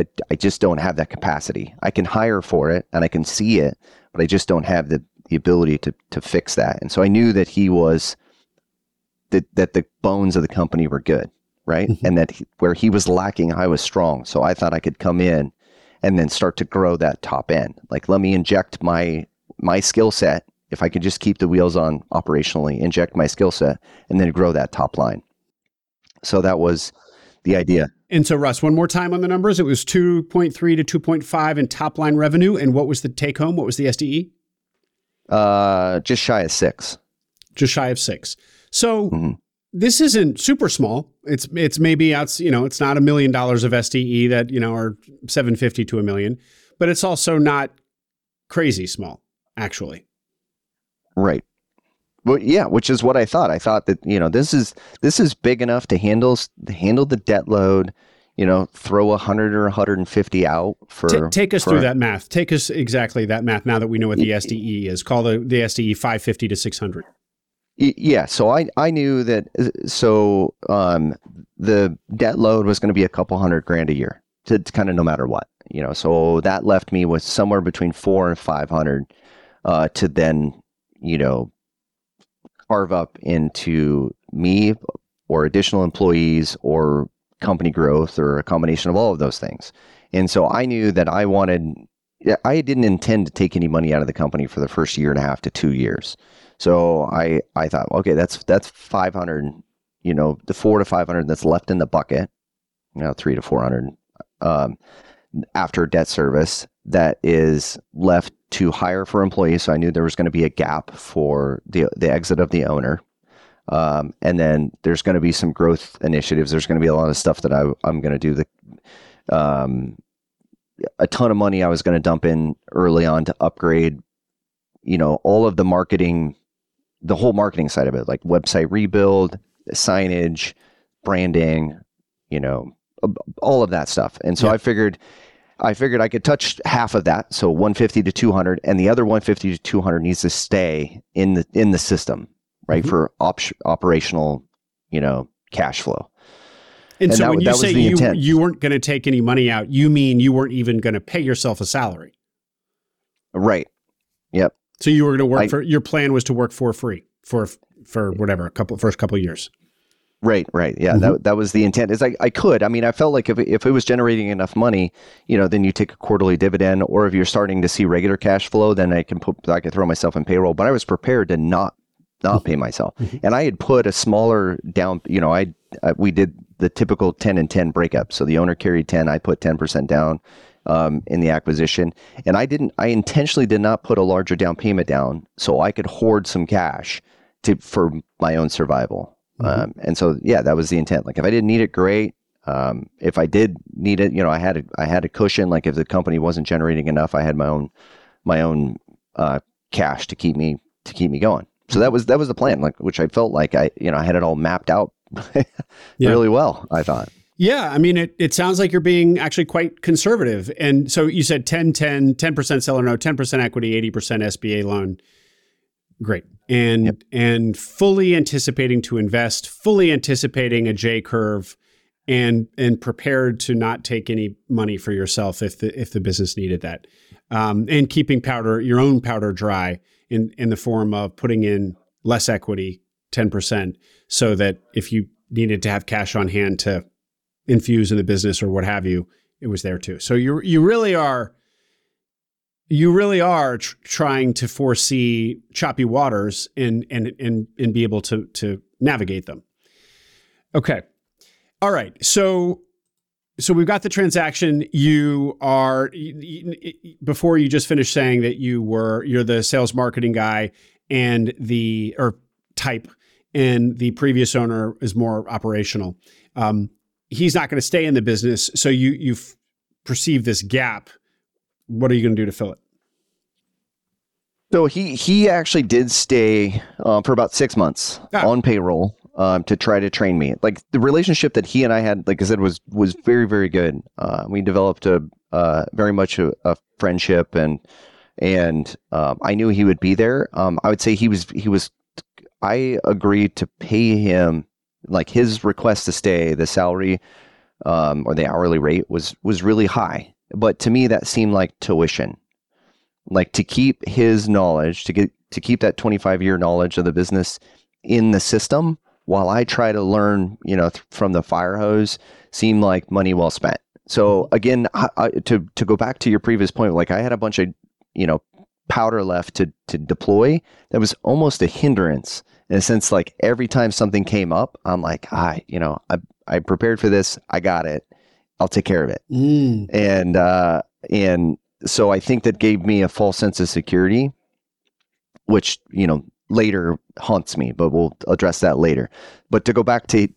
don't have that capacity. I can hire for it and I can see it, but I just don't have the ability to fix that. And so I knew that he was, that the bones of the company were good, right? And that where he was lacking, I was strong. So I thought I could come in and then start to grow that top end. Like, let me inject my skill set. If I can just keep the wheels on operationally, inject my skill set, and then grow that top line. So that was the idea. And so, Russ, one more time on the numbers. It was 2.3 to 2.5 in top line revenue. And what was the take home? What was the SDE? Just shy of 6. Just shy of 6. So this isn't super small. It's maybe, it's not $1 million of SDE that, are 750 to $1 million, but it's also not crazy small, actually. Right. Well, yeah, which is what I thought. I thought that, this is big enough to handle the debt load, throw 100 or 150 out for... Take us through that math. Take us exactly that math now that we know what the SDE is. Call the SDE 550 to 600. Yeah. So I knew that. So the debt load was going to be a couple $100,000 a year to kind of no matter what, so that left me with somewhere between 400 and 500 to then, carve up into me or additional employees or company growth or a combination of all of those things. And so I knew that I didn't intend to take any money out of the company for the first 1.5 to 2 years. So I thought, okay, that's 500, the 400 to 500 that's left in the bucket, 300 to 400, after debt service that is left to hire for employees. So I knew there was going to be a gap for the exit of the owner. And then there's going to be some growth initiatives. There's going to be a lot of stuff that I'm going to do. A ton of money I was going to dump in early on to upgrade, all of the marketing, the whole marketing side of it, like website rebuild, signage, branding, all of that stuff. And so yeah. I figured I could touch half of that, so 150 to 200, and the other 150 to 200 needs to stay in the system, right, for operational, cash flow. And so that, when you say you weren't going to take any money out, you mean you weren't even going to pay yourself a salary. Right. Yep. So you were going to work your plan was to work for free for whatever, first couple of years. Right. Yeah, that was the intent. It's like I could. I mean, I felt like if it was generating enough money, then you take a quarterly dividend, or if you're starting to see regular cash flow, then I could throw myself in payroll. But I was prepared to not pay myself, and I had put a smaller down. We did the typical 10 and 10 breakup. So the owner carried 10. I put 10% down in the acquisition, and I intentionally did not put a larger down payment down so I could hoard some cash for my own survival. And so, yeah, that was the intent. Like if I didn't need it, great. If I did need it, I had a cushion. Like if the company wasn't generating enough, I had my own cash to keep me going. So that was the plan, like, which I felt like I had it all mapped out really well, I thought. Yeah. I mean, it sounds like you're being actually quite conservative. And so you said 10, 10% seller note, 10% equity, 80% SBA loan. Great. And and fully anticipating to invest, fully anticipating a J curve, and prepared to not take any money for yourself if the business needed that, and keeping your own powder dry in the form of putting in less equity, 10%, so that if you needed to have cash on hand to infuse in the business or what have you, it was there too. So you really are trying to foresee choppy waters and be able to navigate them. Okay. All right. So we've got the transaction. Before you just finished saying that you're the sales marketing guy and the previous owner is more operational. He's not going to stay in the business. So you've perceived this gap. What are you going to do to fill it? So he actually did stay for about 6 months on payroll to try to train me. Like the relationship that he and I had, like I said, was very, very good. We developed very much a friendship, and I knew he would be there. I would say he was. I agreed to pay him, like his request to stay. The salary or the hourly rate was really high. But to me, that seemed like tuition, like to keep his knowledge, to keep that 25-year knowledge of the business in the system while I try to learn, from the fire hose, seemed like money well spent. So again, to go back to your previous point, like I had a bunch of, powder left to deploy. That was almost a hindrance in a sense. Like every time something came up, I'm like, I prepared for this. I got it. I'll take care of it. And so I think that gave me a false sense of security, which, you know, later haunts me, but we'll address that later. But to go back to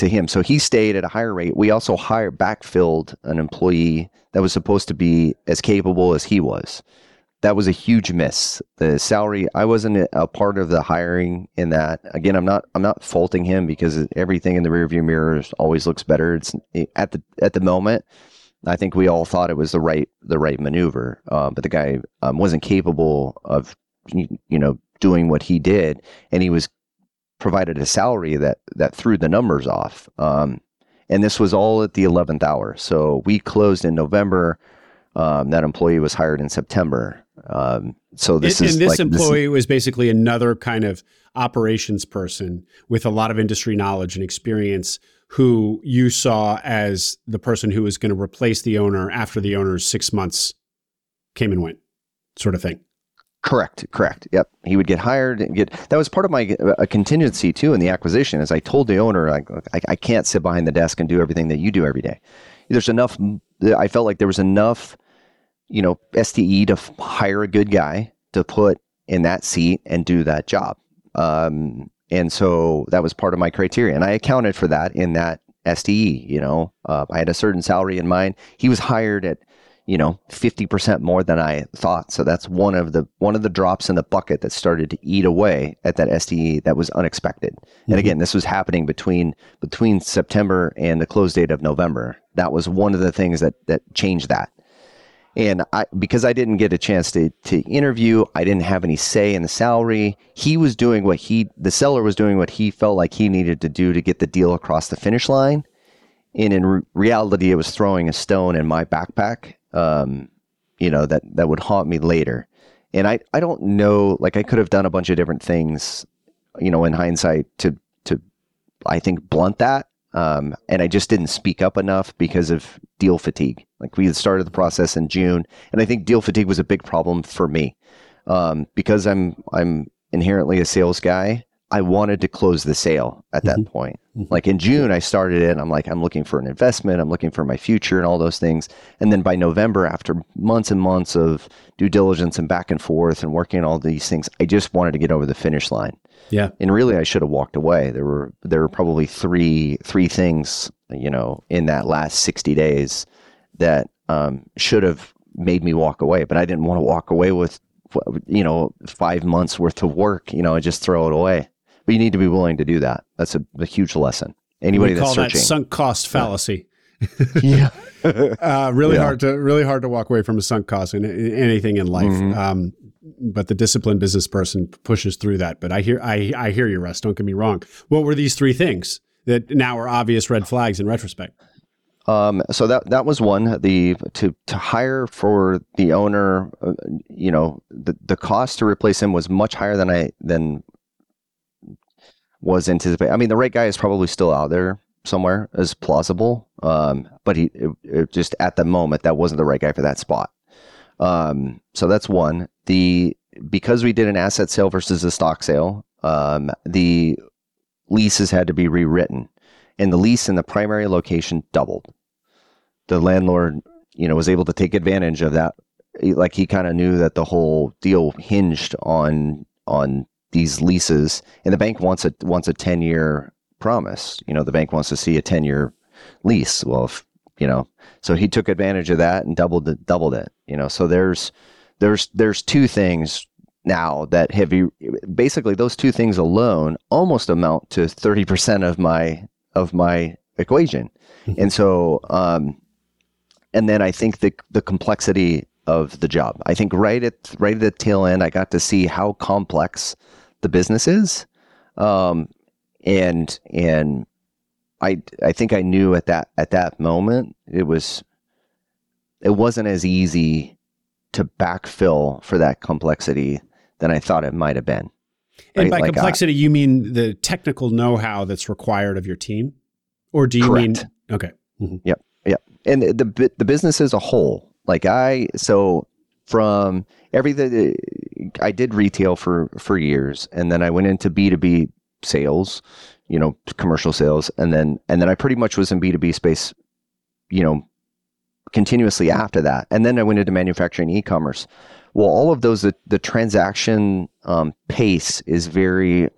him, so he stayed at a higher rate. We also backfilled an employee that was supposed to be as capable as he was. That was a huge miss. The salary, I wasn't a part of the hiring in that. Again, I'm not faulting him, because everything in the rearview mirror always looks better. It's at the moment, I think we all thought it was the right maneuver, but the guy wasn't capable of, you know, doing what he did, and he was provided a salary that threw the numbers off. And this was all at the 11th hour. So we closed in November. That employee was hired in September. This employee was basically another kind of operations person with a lot of industry knowledge and experience, who you saw as the person who was going to replace the owner after the owner's 6 months came and went, sort of thing. Correct. Yep. He would get hired and that was part of my contingency too in the acquisition, as I told the owner, I can't sit behind the desk and do everything that you do every day. I felt like there was enough, you know, STE to hire a good guy to put in that seat and do that job. And so that was part of my criteria, and I accounted for that in that STE, you know, I had a certain salary in mind. He was hired at, you know, 50% more than I thought. So that's one of the drops in the bucket that started to eat away at that SDE that was unexpected. Mm-hmm. And again, this was happening between September and the close date of November. That was one of the things that changed that. And because I didn't get a chance to interview, I didn't have any say in the salary. He was doing the seller was doing what he felt like he needed to do to get the deal across the finish line. And in reality, it was throwing a stone in my backpack. You know, that would haunt me later. And I don't know, like I could have done a bunch of different things, you know, in hindsight to I think blunt that. And I just didn't speak up enough because of deal fatigue. Like we had started the process in June, and I think deal fatigue was a big problem for me. Because I'm inherently a sales guy. I wanted to close the sale at that point. Like in June, I started it. And I'm like, I'm looking for an investment. I'm looking for my future and all those things. And then by November, after months and months of due diligence and back and forth and working on all these things, I just wanted to get over the finish line. Yeah. And really, I should have walked away. There were probably three things, you know, in that last 60 days that should have made me walk away. But I didn't want to walk away with, you know, 5 months worth of work. You know, I just throw it away. But you need to be willing to do that. That's a huge lesson. Anybody that's searching. We call that sunk cost fallacy. Yeah. Really hard to walk away from a sunk cost in anything in life. Mm-hmm. But the disciplined business person pushes through that. But I hear you, Russ. Don't get me wrong. What were these three things that now are obvious red flags in retrospect? So that was one, to hire for the owner, you know, the cost to replace him was much higher than was anticipated. I mean, the right guy is probably still out there somewhere, as plausible. But it just at the moment, that wasn't the right guy for that spot. So that's one. Because we did an asset sale versus a stock sale, the leases had to be rewritten, and the lease in the primary location doubled. The landlord, you know, was able to take advantage of that. Like he kind of knew that the whole deal hinged on these leases, and the bank wants a 10-year promise. You know, the bank wants to see a 10-year lease. Well, if, you know, so he took advantage of that and doubled it. You know, so there's two things now that basically those two things alone almost amount to 30% of my equation. And so, and then I think the complexity of the job. I think right at the tail end, I got to see how complex the business is, and I think I knew at that moment it wasn't as easy to backfill for that complexity than I thought it might have been. Right? And by like complexity, you mean the technical know-how that's required of your team, or do you correct. Mean okay? Mm-hmm. Yep. And the business as a whole. From everything, I did retail for years, and then I went into B2B sales, you know, commercial sales. And then I pretty much was in B2B space you know, continuously after that. And then I went into manufacturing e-commerce. Well, all of those, the transaction pace is very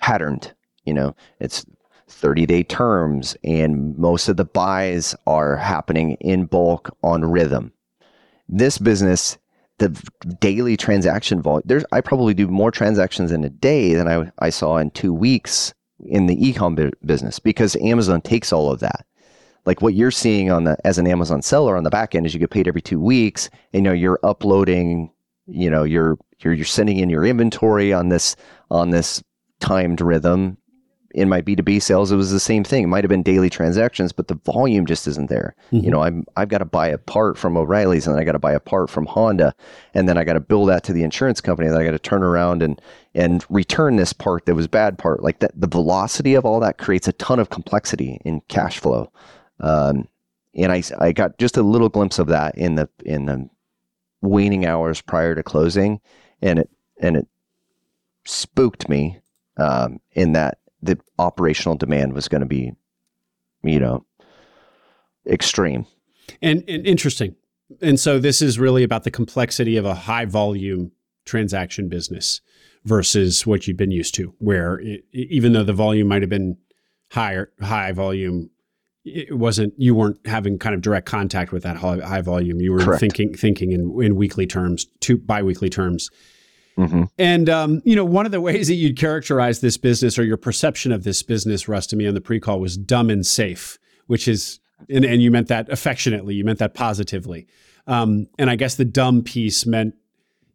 patterned. You know, it's 30-day terms, and most of the buys are happening in bulk on rhythm. This business, the daily transaction volume, I probably do more transactions in a day than I saw in 2 weeks in the e-com business, because Amazon takes all of that. Like what you're seeing on as an Amazon seller on the back end is you get paid every 2 weeks, and you know, you're uploading, you know, you're sending in your inventory on this timed rhythm. In my B2B sales, it was the same thing. It might have been daily transactions, but the volume just isn't there. Mm-hmm. You know, I've got to buy a part from O'Reilly's, and I got to buy a part from Honda, and then I got to bill that to the insurance company, and I got to turn around and return this part that was bad part. Like that, the velocity of all that creates a ton of complexity in cash flow. And I got just a little glimpse of that in the waning hours prior to closing, and it spooked me in that. The operational demand was going to be, you know, extreme. And interesting. And so this is really about the complexity of a high volume transaction business versus what you've been used to, where even though the volume might have been high volume, you weren't having kind of direct contact with that high volume. You were Correct. thinking in weekly terms, to biweekly terms. Mm-hmm. And, you know, one of the ways that you'd characterize this business, or your perception of this business, Russ, to me on the pre-call, was dumb and safe, which is, and you meant that affectionately, you meant that positively. And I guess the dumb piece meant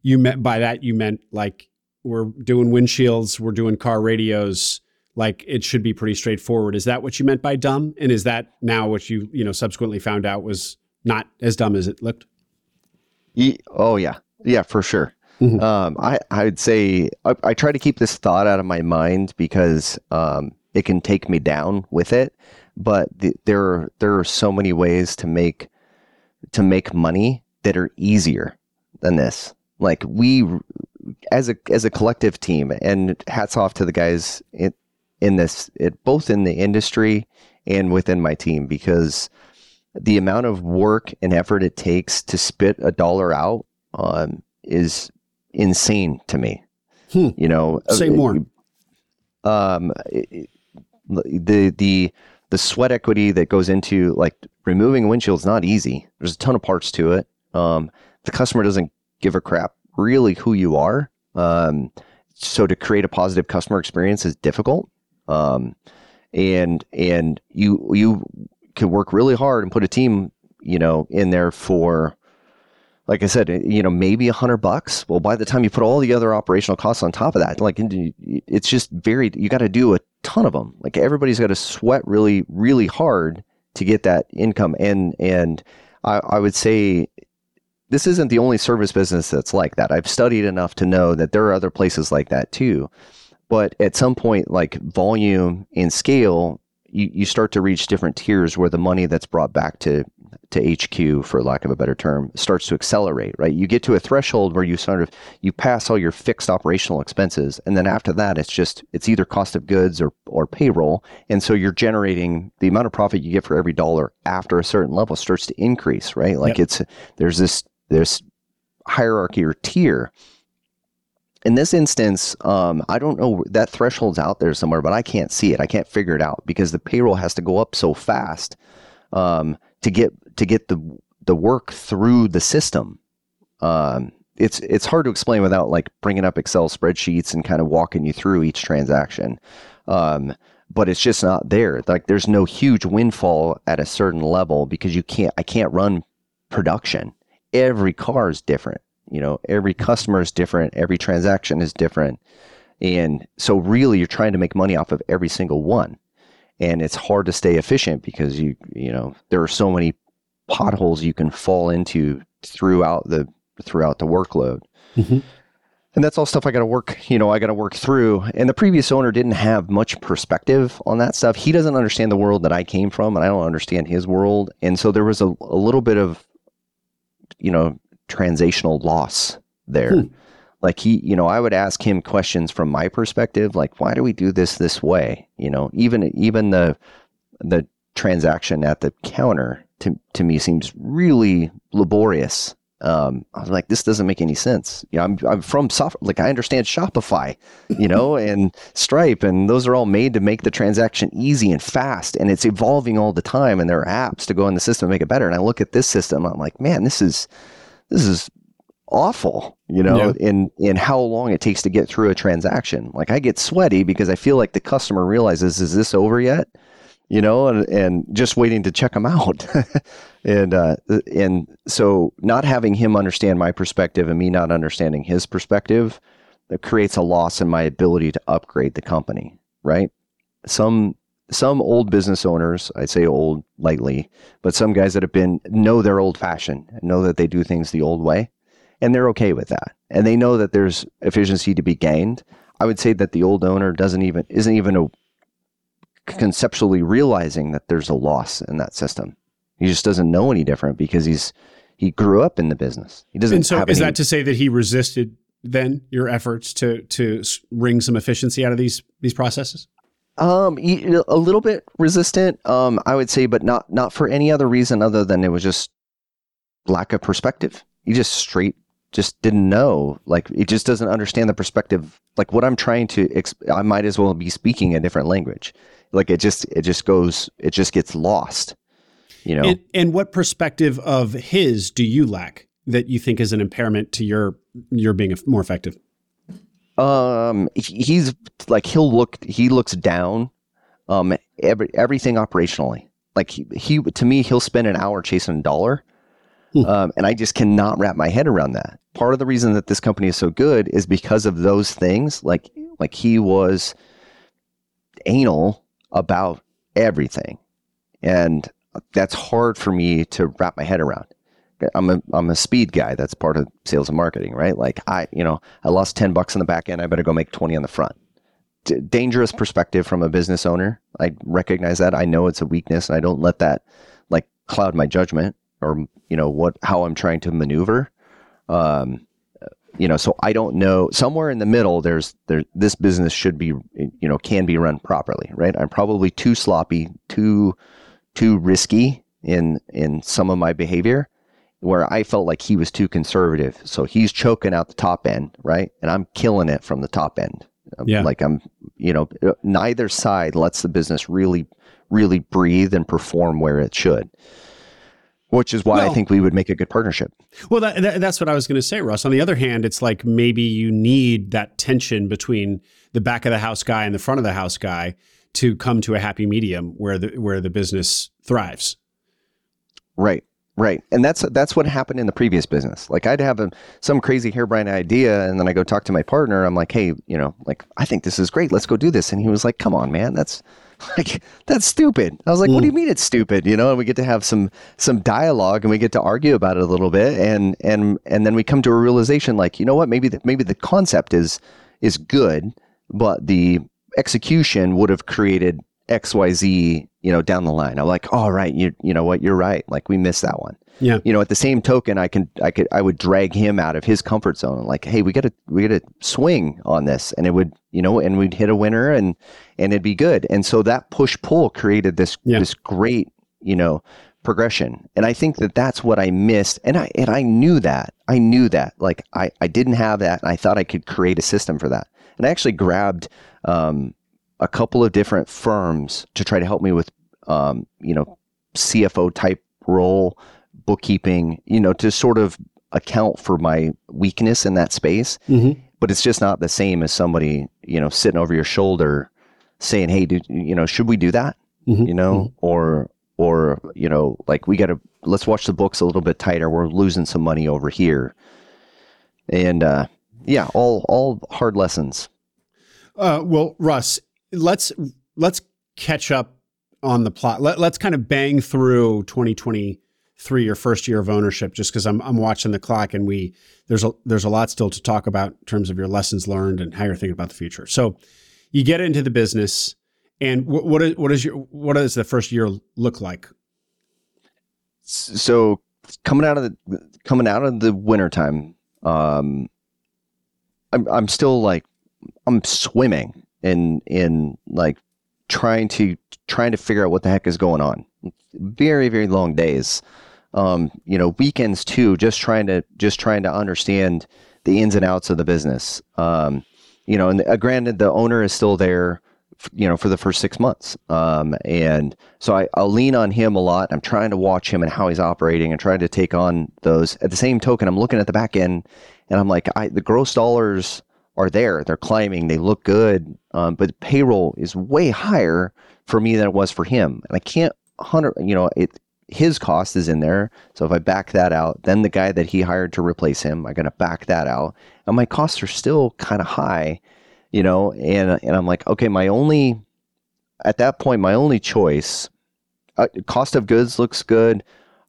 like, we're doing windshields, we're doing car radios, like it should be pretty straightforward. Is that what you meant by dumb? And is that now what you subsequently found out was not as dumb as it looked? Oh yeah. Yeah, for sure. Mm-hmm. I would say I try to keep this thought out of my mind because it can take me down with it. But there are so many ways to make money that are easier than this. Like we, as a collective team, and hats off to the guys both in the industry and within my team, because the amount of work and effort it takes to spit a dollar out is insane to me. You know, say more. The sweat equity that goes into like removing a windshield is not easy. There's a ton of parts to it. The customer doesn't give a crap really who you are. So to create a positive customer experience is difficult. And you can work really hard and put a team, you know, in there for, like I said, you know, maybe $100. Well, by the time you put all the other operational costs on top of that, like it's just you got to do a ton of them. Like everybody's got to sweat really, really hard to get that income. And I would say this isn't the only service business that's like that. I've studied enough to know that there are other places like that too. But at some point, like volume and scale, you start to reach different tiers where the money that's brought back to HQ, for lack of a better term, starts to accelerate, right? You get to a threshold where you pass all your fixed operational expenses. And then after that, it's either cost of goods or payroll. And so you're generating the amount of profit you get for every dollar after a certain level starts to increase, right? Like yep. There's this hierarchy or tier. In this instance, I don't know, that threshold's out there somewhere, but I can't see it. I can't figure it out because the payroll has to go up so fast to get the work through the system. It's hard to explain without like bringing up Excel spreadsheets and kind of walking you through each transaction. But it's just not there. Like there's no huge windfall at a certain level because I can't run production. Every car is different. You know, every customer is different. Every transaction is different. And so really you're trying to make money off of every single one. And it's hard to stay efficient because you know, there are so many potholes you can fall into throughout the workload. Mm-hmm. And that's all stuff I got to work through. And the previous owner didn't have much perspective on that stuff. He doesn't understand the world that I came from, and I don't understand his world. And so there was a little bit of, you know, translational loss there. Like he, you know, I would ask him questions from my perspective, like, why do we do this way? You know, even the transaction at the counter to me seems really laborious. I was like, this doesn't make any sense. You know, I'm from software, like I understand Shopify, you know, and Stripe, and those are all made to make the transaction easy and fast, and it's evolving all the time, and there are apps to go in the system and make it better. And I look at this system, I'm like, man, this is awful, you know, in how long it takes to get through a transaction. Like I get sweaty because I feel like the customer realizes, is this over yet? You know, and just waiting to check him out. and so not having him understand my perspective and me not understanding his perspective, that creates a loss in my ability to upgrade the company, right? Some old business owners, I say old lightly, but some guys that have been, know they're old fashioned, know that they do things the old way, and they're okay with that. And they know that there's efficiency to be gained. I would say that the old owner isn't even conceptually realizing that there's a loss in that system. He just doesn't know any different because he grew up in the business. He doesn't. And so is that to say that he resisted then your efforts to wring some efficiency out of these processes? A little bit resistant, I would say, but not for any other reason other than it was just lack of perspective. He just didn't know. Like, it just doesn't understand the perspective. Like what I'm trying to, I might as well be speaking a different language. Like it just gets lost, you know? And what perspective of his do you lack that you think is an impairment to your being more effective? He's like, he looks down, everything operationally. Like he, to me, he'll spend an hour chasing a dollar. And I just cannot wrap my head around that. Part of the reason that this company is so good is because of those things. Like he was anal about everything, and that's hard for me to wrap my head around. I'm a speed guy. That's part of sales and marketing, right? Like I lost $10 on the back end. I better go make 20 on the front. Dangerous perspective from a business owner. I recognize that. I know it's a weakness, and I don't let that like cloud my judgment or, you know, how I'm trying to maneuver. So I don't know, somewhere in the middle, this business should be, can be run properly, right? I'm probably too sloppy, too risky in some of my behavior, where I felt like he was too conservative. So he's choking out the top end, right? And I'm killing it from the top end. Yeah. Like I'm, neither side lets the business really, really breathe and perform where it should. Which is why I think we would make a good partnership. Well, that's what I was going to say, Russ. On the other hand, it's like maybe you need that tension between the back of the house guy and the front of the house guy to come to a happy medium where the business thrives. Right. And that's what happened in the previous business. Like I'd have some crazy harebrained idea, and then I go talk to my partner. I'm like, hey, I think this is great. Let's go do this. And he was like, come on, man, that's stupid. I was like, what do you mean it's stupid? And we get to have some dialogue, and we get to argue about it a little bit. And then we come to a realization, like, you know what, maybe the concept is good, but the execution would have created X, Y, Z, down the line. I'm like, all right, you know what? You're right. Like we missed that one. Yeah. At the same token, I would drag him out of his comfort zone. Like, hey, we got to swing on this, and it would, and we'd hit a winner, and it'd be good. And so that push pull created this great, progression. And I think that that's what I missed. And I knew that. Like I didn't have that. And I thought I could create a system for that. And I actually grabbed, a couple of different firms to try to help me with, CFO type role, bookkeeping, to sort of account for my weakness in that space. Mm-hmm. But it's just not the same as somebody, sitting over your shoulder saying, hey, dude, should we do that? Mm-hmm. Or let's watch the books a little bit tighter. We're losing some money over here. And, all hard lessons. Well, Russ, let's catch up on the plot. Let's kind of bang through 2023, your first year of ownership, just because I'm watching the clock, and there's a lot still to talk about in terms of your lessons learned and how you're thinking about the future. So you get into the business, and what does the first year look like? So coming out of the wintertime, I'm still like, I'm swimming in like trying to figure out what the heck is going on. Very, very long days. Weekends too, just trying to understand the ins and outs of the business. Granted, the owner is still there, for the first 6 months. And so I'll lean on him a lot. I'm trying to watch him and how he's operating and trying to take on those. At the same token, I'm looking at the back end and I'm like, the gross dollars are there. They're climbing. They look good. But payroll is way higher for me than it was for him. And I can't his cost is in there. So if I back that out, then the guy that he hired to replace him, I got to back that out. And my costs are still kind of high, and I'm like, okay, at that point, my only choice, cost of goods looks good.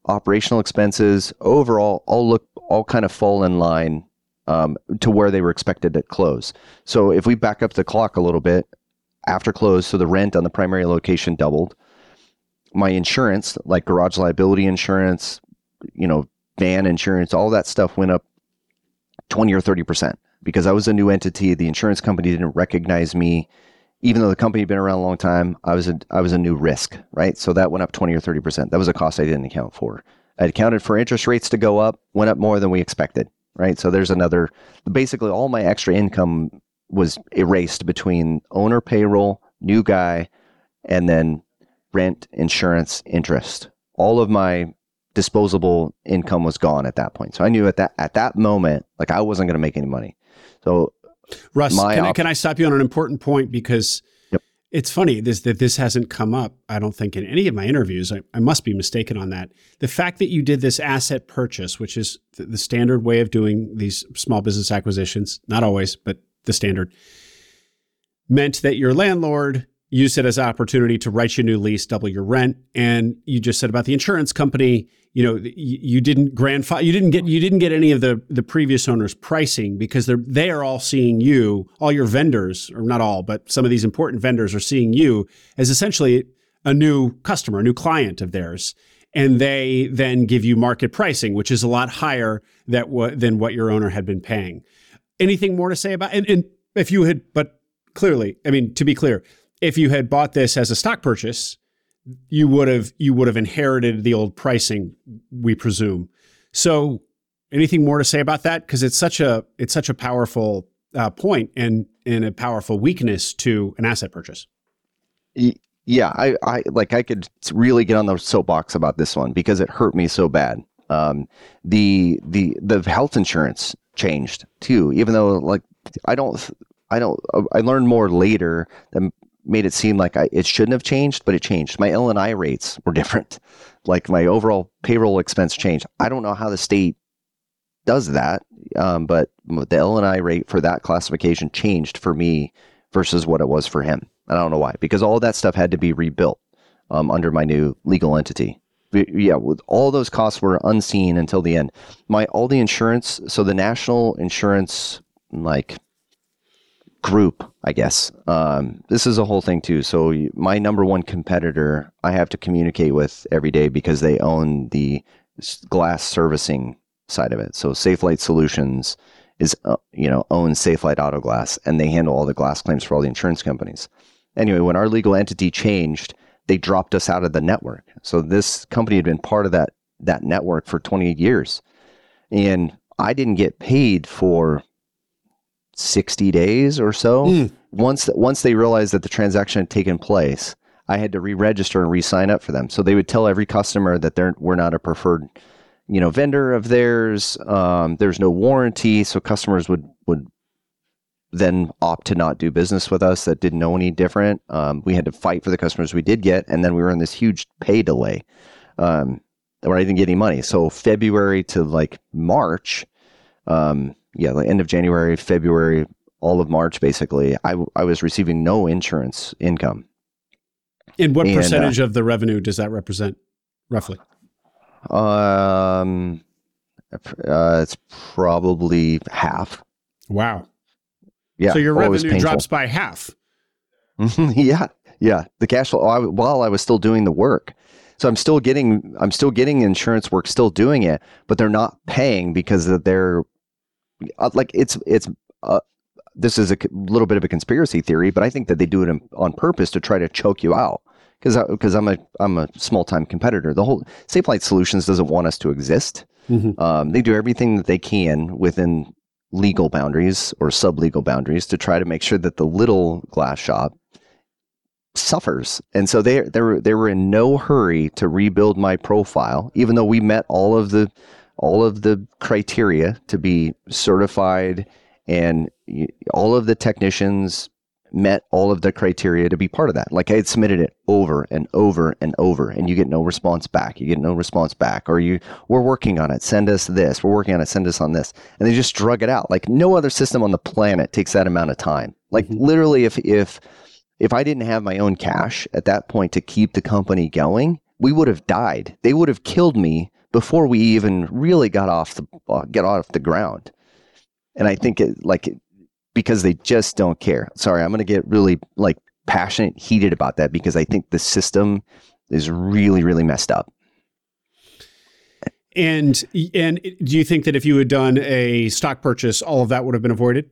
Operational expenses overall, all kind of fall in line to where they were expected at close. So if we back up the clock a little bit after close, so the rent on the primary location doubled. My insurance, like garage liability insurance, van insurance, all that stuff went up 20 or 30% because I was a new entity. The insurance company didn't recognize me, even though the company had been around a long time. I was a new risk, right? So that went up 20 or 30%. That was a cost I didn't account for. I accounted for interest rates to go up, went up more than we expected, right? So there's basically all my extra income was erased between owner payroll, new guy, and then rent, insurance, interest. All of my disposable income was gone at that point. So I knew at that moment, I wasn't going to make any money. So Russ, can I stop you on an important point? Because It's funny that this hasn't come up, I don't think, in any of my interviews. I must be mistaken on that. The fact that you did this asset purchase, which is the standard way of doing these small business acquisitions, not always, but the standard, meant that your landlord use it as an opportunity to write your new lease, double your rent. And you just said about the insurance company, you didn't get any of the previous owner's pricing because they are all seeing you, all your vendors, or not all, but some of these important vendors are seeing you as essentially a new customer, a new client of theirs. And they then give you market pricing, which is a lot higher than what your owner had been paying. Anything more to say about, and if you had, but clearly, I mean, to be clear, if you had bought this as a stock purchase, you would have inherited the old pricing, we presume. So, anything more to say about that? Because it's such a powerful point and a powerful weakness to an asset purchase. Yeah, I could really get on the soapbox about this one because it hurt me so bad. The health insurance changed too, even though I learned more later than. Made it seem like it shouldn't have changed, but it changed. My L&I rates were different. My overall payroll expense changed. I don't know how the state does that, but the L&I rate for that classification changed for me versus what it was for him. And I don't know why, because all that stuff had to be rebuilt under my new legal entity. All those costs were unseen until the end. All the insurance, so the national insurance, group, I guess. This is a whole thing too. So my number one competitor, I have to communicate with every day because they own the glass servicing side of it. So Safelite Solutions is, owns Safelite Auto Glass, and they handle all the glass claims for all the insurance companies. Anyway, when our legal entity changed, they dropped us out of the network. So this company had been part of that network for 20 years, and I didn't get paid for 60 days or so. Once they realized that the transaction had taken place, I had to re-register and re-sign up for them. So they would tell every customer that we're not a preferred, vendor of theirs. There's no warranty. So customers would then opt to not do business with us that didn't know any different. We had to fight for the customers we did get. And then we were in this huge pay delay, where I didn't get any money. So February to March, the end of January, February, all of March, basically, I was receiving no insurance income. And what percentage of the revenue does that represent, roughly? It's probably half. Wow. Yeah. So your revenue drops by half. Yeah. Yeah. The cash flow, while I was still doing the work. So I'm still getting insurance work, still doing it, but they're not paying because of their... it's this is a little bit of a conspiracy theory, but I think that they do it on purpose to try to choke you out. Because I'm a small time competitor. The whole Safelite Solutions doesn't want us to exist. Mm-hmm. They do everything that they can within legal boundaries or sub-legal boundaries to try to make sure that the little glass shop suffers. And so they were in no hurry to rebuild my profile, even though we met all of the criteria to be certified, and all of the technicians met all of the criteria to be part of that. Like, I had submitted it over and over and over, and you get no response back. Or we're working on it. Send us this. We're working on it. Send us on this. And they just drug it out. Like, no other system on the planet takes that amount of time. Like, literally, if I didn't have my own cash at that point to keep the company going, we would have died. They would have killed me before we even really got off the ground. And I think because they just don't care. Sorry, I'm going to get really passionate, heated about that, because I think the system is really, really messed up. And do you think that if you had done a stock purchase, all of that would have been avoided?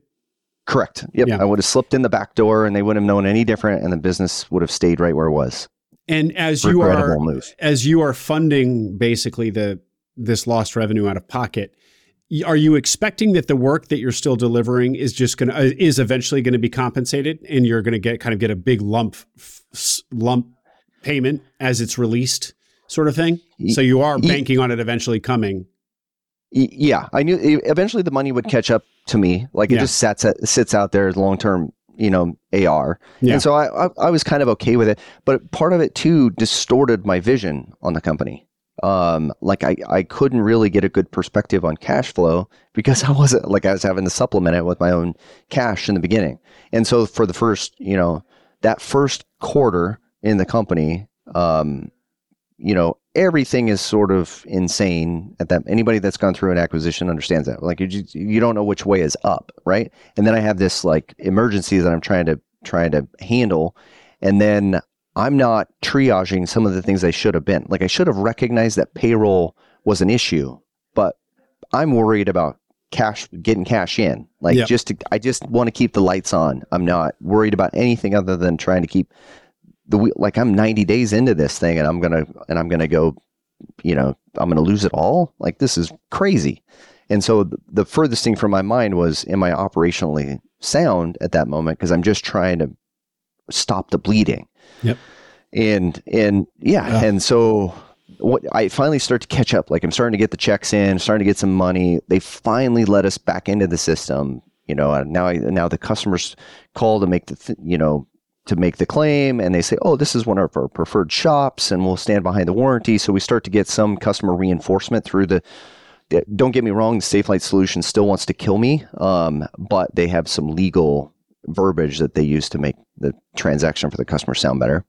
Correct. Yep. Yeah. I would have slipped in the back door and they wouldn't have known any different, and the business would have stayed right where it was. And as you are funding basically this lost revenue out of pocket, are you expecting that the work that you're still delivering is is eventually going to be compensated, and you're going to get a big lump payment as it's released, sort of thing? So you are banking on it eventually coming. Yeah, I knew eventually the money would catch up to me. Like, it just sits out there as long-term, AR. Yeah. And so I was kind of okay with it, but part of it too distorted my vision on the company. I couldn't really get a good perspective on cash flow because I was having to supplement it with my own cash in the beginning. And so for the first, that first quarter in the company, everything is sort of insane at that. Anybody that's gone through an acquisition understands that. Like, you don't know which way is up. Right. And then I have this emergency that I'm trying to handle. And then I'm not triaging some of the things I should have been. Like, I should have recognized that payroll was an issue, but I'm worried about getting cash in. I just want to keep the lights on. I'm not worried about anything other than trying to keep I'm 90 days into this thing, and I'm going to lose it all. Like, this is crazy. And so the furthest thing from my mind was, am I operationally sound at that moment? Cause I'm just trying to stop the bleeding. Yep. And so what I finally start to catch up, like, I'm starting to get the checks in, starting to get some money. They finally let us back into the system, and now the customers call to make the claim, and they say, oh, this is one of our preferred shops and we'll stand behind the warranty. So we start to get some customer reinforcement through don't get me wrong, the Safelite Solution still wants to kill me. But they have some legal verbiage that they use to make the transaction for the customer sound better.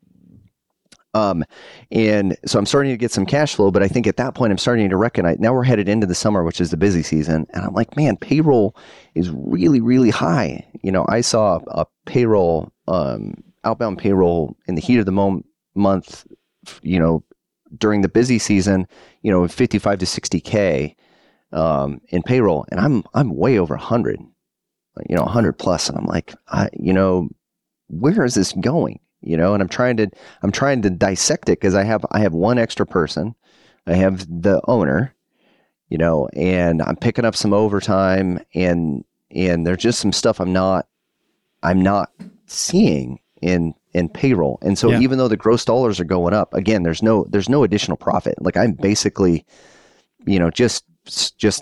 And so I'm starting to get some cash flow, but I think at that point I'm starting to recognize, now we're headed into the summer, which is the busy season. And I'm like, man, payroll is really, really high. I saw a payroll, outbound payroll in the heat of the month, during the busy season, 55 to 60K, in payroll. And I'm way over 100. 100 plus. And I'm like, where is this going? And I'm trying to dissect it, because I have one extra person. I have the owner, and I'm picking up some overtime, and there's just some stuff I'm not seeing in payroll. And so even though the gross dollars are going up, again, there's no additional profit. Like, I'm basically, just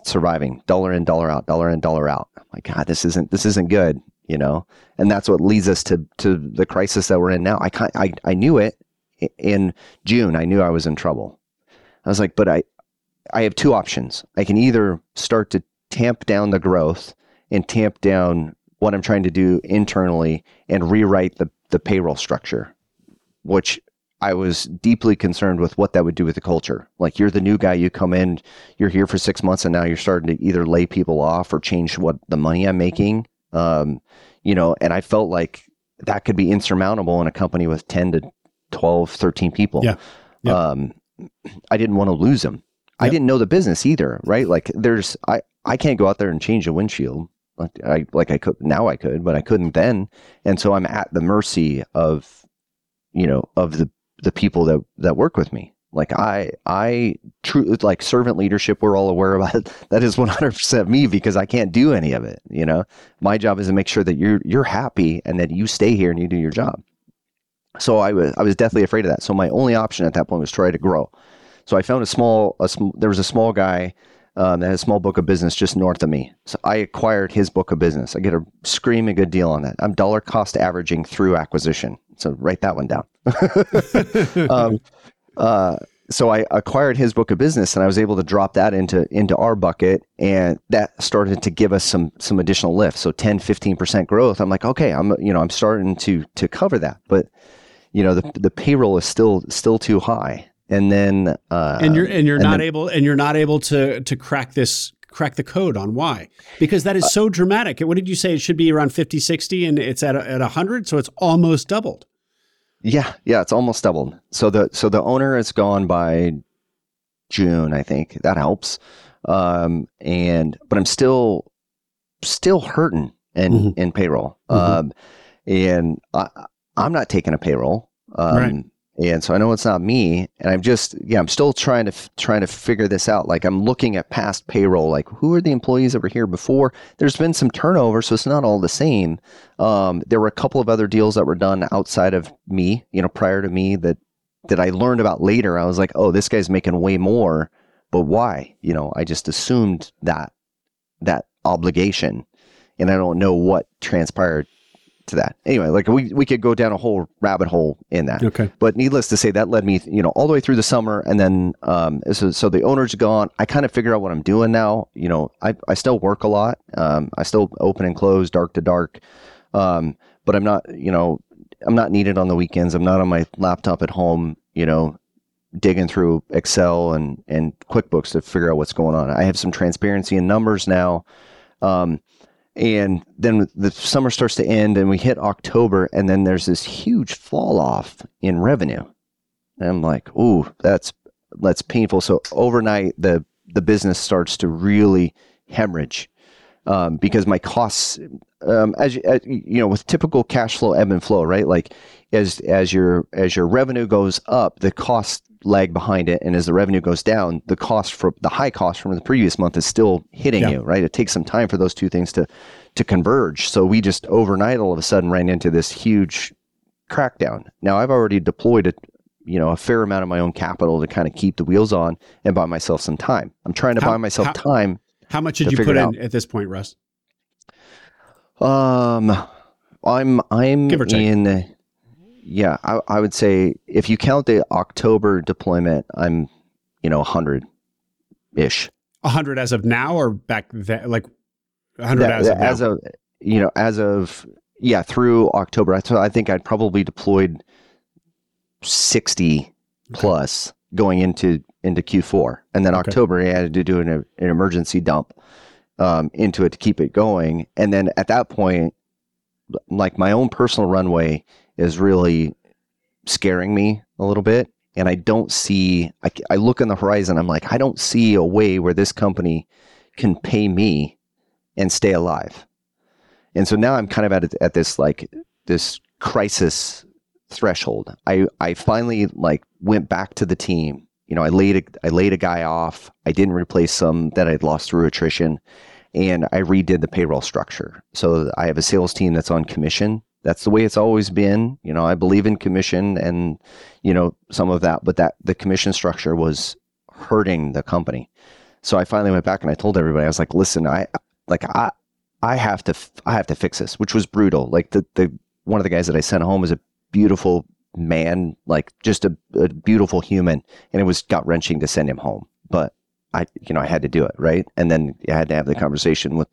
surviving, dollar in, dollar out, dollar in, dollar out. Oh my God, this isn't good, and that's what leads us to the crisis that we're in now. I knew it in June. I knew I was in trouble. I was like, but I have two options. I can either start to tamp down the growth and tamp down what I'm trying to do internally and rewrite the payroll structure, which I was deeply concerned with what that would do with the culture. Like, you're the new guy, you come in, you're here for 6 months, and now you're starting to either lay people off or change what the money I'm making. And I felt like that could be insurmountable in a company with 10 to 12, 13 people. Yeah. Yep. I didn't want to lose them. Yep. I didn't know the business either, right? Like, I can't go out there and change a windshield. I could now, but I couldn't then. And so I'm at the mercy of, of the people that work with me. Like I truly, like servant leadership, we're all aware about it. That is 100% me, because I can't do any of it. My job is to make sure that you're happy and that you stay here and you do your job. So I was deathly afraid of that. So my only option at that point was try to grow. So I found there was a small guy that had a small book of business just north of me. So I acquired his book of business. I get a screaming good deal on that. I'm dollar cost averaging through acquisition. So write that one down. So I acquired his book of business, and I was able to drop that into our bucket, and that started to give us some additional lift. So 10, 15% growth. I'm like, okay, I'm starting to cover that, but the payroll is still too high. And then, and you're not able to crack the code on why, because that is so dramatic. What did you say? It should be around 50, 60, and it's at 100. So it's almost doubled. Yeah, it's almost doubled. So the owner is gone by June, I think. That helps. But I'm still hurting in payroll. And I'm not taking a payroll. Right. And so I know it's not me, and I'm still trying to figure this out. Like I'm looking at past payroll, like who are the employees that were here before? There's been some turnover, so it's not all the same. There were a couple of other deals that were done outside of me, prior to me that I learned about later. I was like, oh, this guy's making way more, but why? I just assumed that obligation, and I don't know what transpired to that. Anyway, like we could go down a whole rabbit hole in that. Okay. But needless to say, that led me, all the way through the summer. And then, so the owner's gone. I kind of figure out what I'm doing now. I still work a lot. I still open and close, dark to dark. But I'm not, I'm not needed on the weekends. I'm not on my laptop at home, digging through Excel and QuickBooks to figure out what's going on. I have some transparency in numbers now. And then the summer starts to end, and we hit October, and then there's this huge fall off in revenue. And I'm like, ooh, that's painful. So overnight, the business starts to really hemorrhage because my costs, as with typical cash flow ebb and flow, right? Like as your revenue goes up, the costs lag behind it, and as the revenue goes down, the cost from the high cost from the previous month is still hitting you, right? It takes some time for those two things to converge. So we just overnight all of a sudden ran into this huge crackdown. Now I've already deployed a fair amount of my own capital to kind of keep the wheels on and buy myself some time. I'm trying to buy myself time. How much did you put in at this point, Russ? I'm give or take. Yeah, I would say if you count the October deployment, I'm, 100-ish. 100 as of now, or back then, like 100 as of now? Through October. So I think I'd probably deployed 60 plus going into Q4, and then October I had to do an emergency dump into it to keep it going, and then at that point, like my own personal runway is really scaring me a little bit. And I don't see, I look on the horizon, I'm like, I don't see a way where this company can pay me and stay alive. And so now I'm kind of at this, like this crisis threshold. I finally like went back to the team. I laid a guy off. I didn't replace some that I'd lost through attrition, and I redid the payroll structure. So I have a sales team that's on commission. That's the way it's always been. I believe in commission and, some of that, but the commission structure was hurting the company. So I finally went back and I told everybody, I was like, listen, I have to fix this, which was brutal. Like the one of the guys that I sent home was a beautiful man, like just a beautiful human. And it was gut-wrenching to send him home, but I had to do it, right? And then I had to have the conversation with,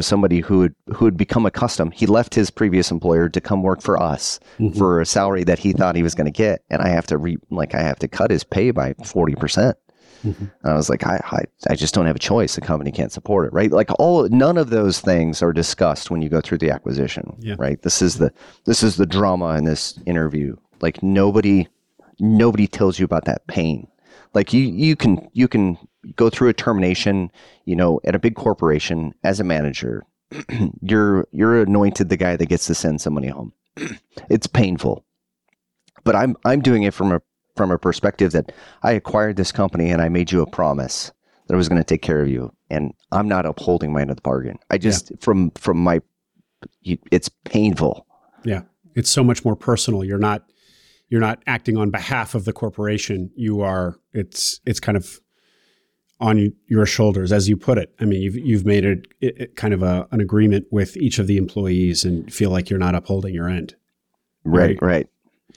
somebody who had become accustomed. He left his previous employer to come work for us for a salary that he thought he was going to get, and I have to cut his pay by 40%. I was like, I just don't have a choice. The company can't support it, right? Like none of those things are discussed when you go through the acquisition, right? This is the drama in this interview. Like nobody tells you about that pain. Like you can go through a termination, at a big corporation as a manager, you're anointed the guy that gets to send somebody home. It's painful, but I'm doing it from a perspective that I acquired this company and I made you a promise that I was going to take care of you, and I'm not upholding my end of the bargain. I just from my, it's painful. Yeah, it's so much more personal. You're not acting on behalf of the corporation. You are. It's kind of on your shoulders, as you put it. I mean, you've made it kind of an agreement with each of the employees, and feel like you're not upholding your end. Right.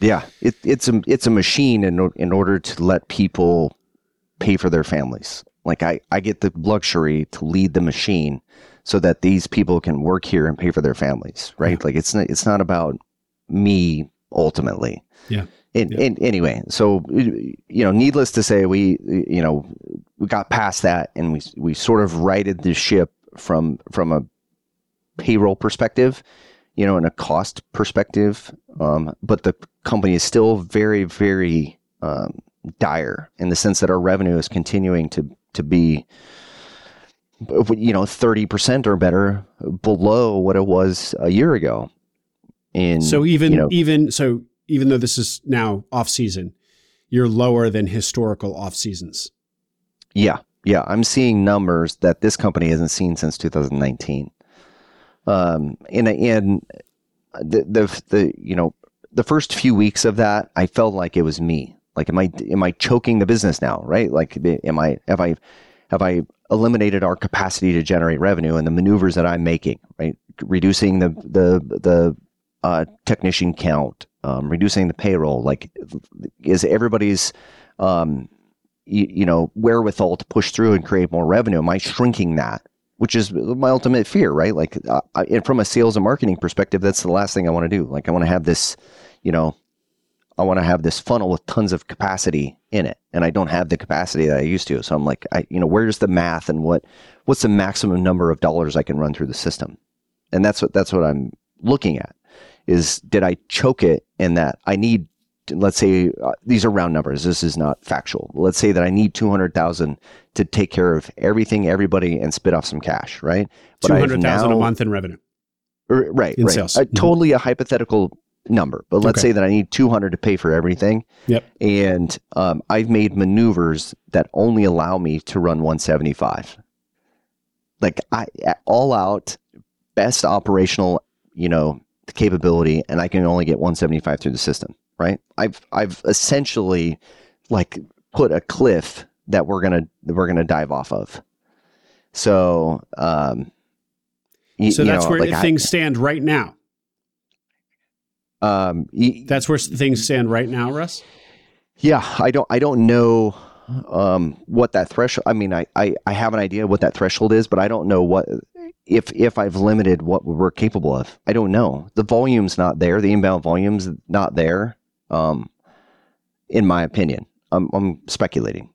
Yeah, it's a machine in order to let people pay for their families. Like I get the luxury to lead the machine so that these people can work here and pay for their families. Right? Yeah. Like it's not about me ultimately. Yeah. And anyway, so, needless to say, we got past that, and we sort of righted the ship from a payroll perspective, and a cost perspective. But the company is still very, very dire in the sense that our revenue is continuing to be, 30% or better below what it was a year ago. And so even though this is now off season, you're lower than historical off seasons. Yeah. I'm seeing numbers that this company hasn't seen since 2019. And the first few weeks of that, I felt like it was me. Like, am I choking the business now? Right? Like, have I eliminated our capacity to generate revenue and the maneuvers that I'm making? Right? Reducing the technician count. Reducing the payroll, like, is everybody's, wherewithal to push through and create more revenue? Am I shrinking that? Which is my ultimate fear, right? Like, from a sales and marketing perspective, that's the last thing I want to do. Like, I want to have this, I want to have this funnel with tons of capacity in it, and I don't have the capacity that I used to. So I'm like, where's the math, and what's the maximum number of dollars I can run through the system? And that's what I'm looking at. Is, did I choke it in that I need, let's say, these are round numbers. This is not factual. Let's say that I need 200,000 to take care of everything, everybody, and spit off some cash, right? 200,000 a month in revenue. Right. In sales. Totally a hypothetical number, but let's say that I need 200 to pay for everything. Yep. And I've made maneuvers that only allow me to run 175. Like, I all out, best operational, the capability, and I can only get 175 through the system, right? I've essentially, like, put a cliff that we're gonna dive off of. So, things stand right now. That's where things stand right now, Russ. Yeah, I don't know what that threshold. I mean, I have an idea what that threshold is, but I don't know what. If I've limited what we're capable of, I don't know. The volume's not there. The inbound volume's not there. In my opinion, I'm speculating.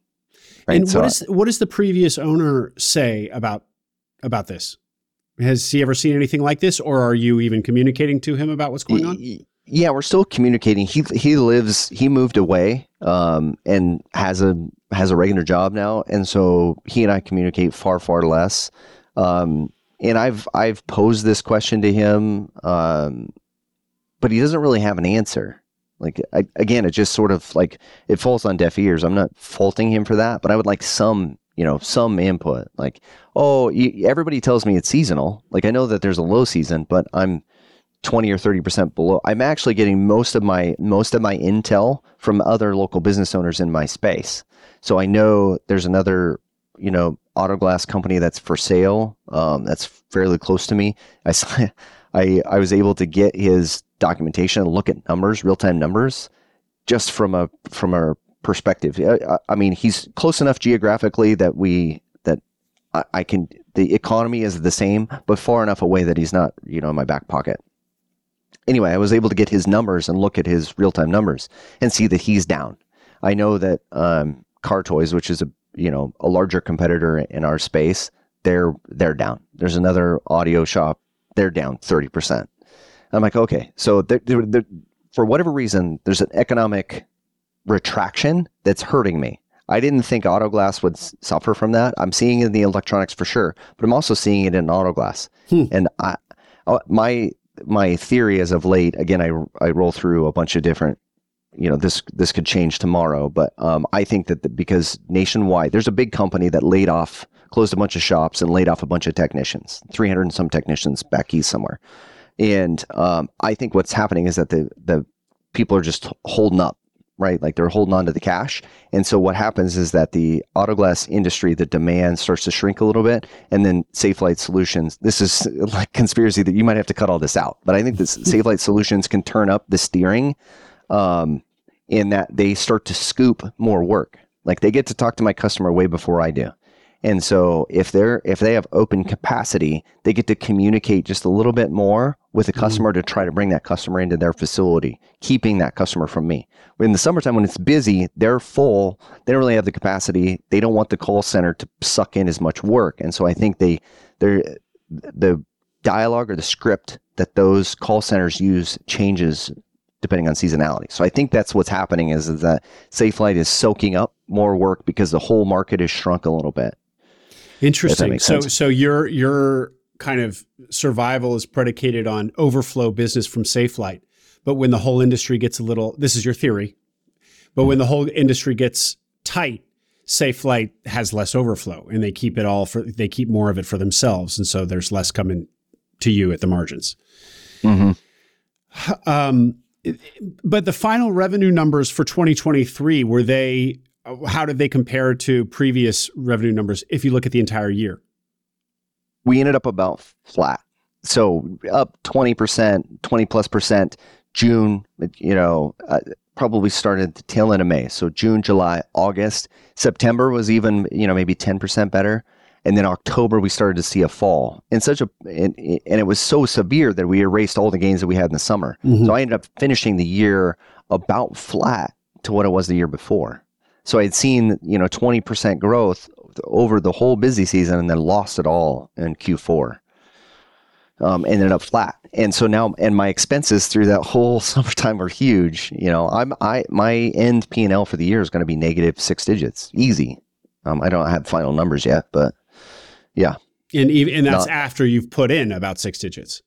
Right? And so what does the previous owner say about this? Has he ever seen anything like this, or are you even communicating to him about what's going on? Yeah, we're still communicating. He moved away, and has a regular job now, and so he and I communicate far, far less. And I've posed this question to him, but he doesn't really have an answer. Like, it just sort of, like, it falls on deaf ears. I'm not faulting him for that, but I would like some input. Like, everybody tells me it's seasonal. Like, I know that there's a low season, but I'm 20 or 30% below. I'm actually getting most of my intel from other local business owners in my space. So I know there's another, auto glass company that's for sale. That's fairly close to me. I was able to get his documentation and look at numbers, real time numbers, just from a perspective. I mean, he's close enough geographically that the economy is the same, but far enough away that he's not, in my back pocket. Anyway, I was able to get his numbers and look at his real time numbers and see that he's down. I know that Car Toys, which is a larger competitor in our space, they're down. There's another audio shop. They're down 30%. I'm like, okay, so for whatever reason, there's an economic retraction that's hurting me. I didn't think auto glass would suffer from that. I'm seeing it in the electronics for sure, but I'm also seeing it in auto glass. And my theory as of late, again, I roll through a bunch of different, you know, this could change tomorrow, but I think that because nationwide, there's a big company that closed a bunch of shops and laid off a bunch of technicians, 300 and some technicians back east somewhere. And I think what's happening is that the people are just holding up, right? Like they're holding on to the cash. And so what happens is that the auto glass industry, the demand starts to shrink a little bit. And then Safelite Solutions, this is like conspiracy that you might have to cut all this out, but I think this Safelite Solutions can turn up the steering in that they start to scoop more work. Like they get to talk to my customer way before I do. And so if they have open capacity, they get to communicate just a little bit more with the customer to try to bring that customer into their facility, keeping that customer from me. In the summertime when it's busy, they're full. They don't really have the capacity. They don't want the call center to suck in as much work. And so I think the dialogue or the script that those call centers use changes depending on seasonality. So I think that's what's happening is that Safelite is soaking up more work because the whole market has shrunk a little bit. Interesting. So your kind of survival is predicated on overflow business from Safelite. But when the whole industry gets this is your theory, but when the whole industry gets tight, Safelite has less overflow and they keep it all they keep more of it for themselves. And so there's less coming to you at the margins. Mm-hmm. But the final revenue numbers for 2023, how did they compare to previous revenue numbers if you look at the entire year? We ended up about flat. So up 20%, 20+%, June, probably started the tail end of May. So June, July, August, September was even, maybe 10% better. And then October, we started to see a fall and it was so severe that we erased all the gains that we had in the summer. Mm-hmm. So I ended up finishing the year about flat to what it was the year before. So I had seen, 20% growth over the whole busy season and then lost it all in Q4, ended up flat. And so now, and my expenses through that whole summertime were huge. My end P&L for the year is going to be negative six digits. Easy. I don't have final numbers yet, but yeah. And that's after you've put in about six digits.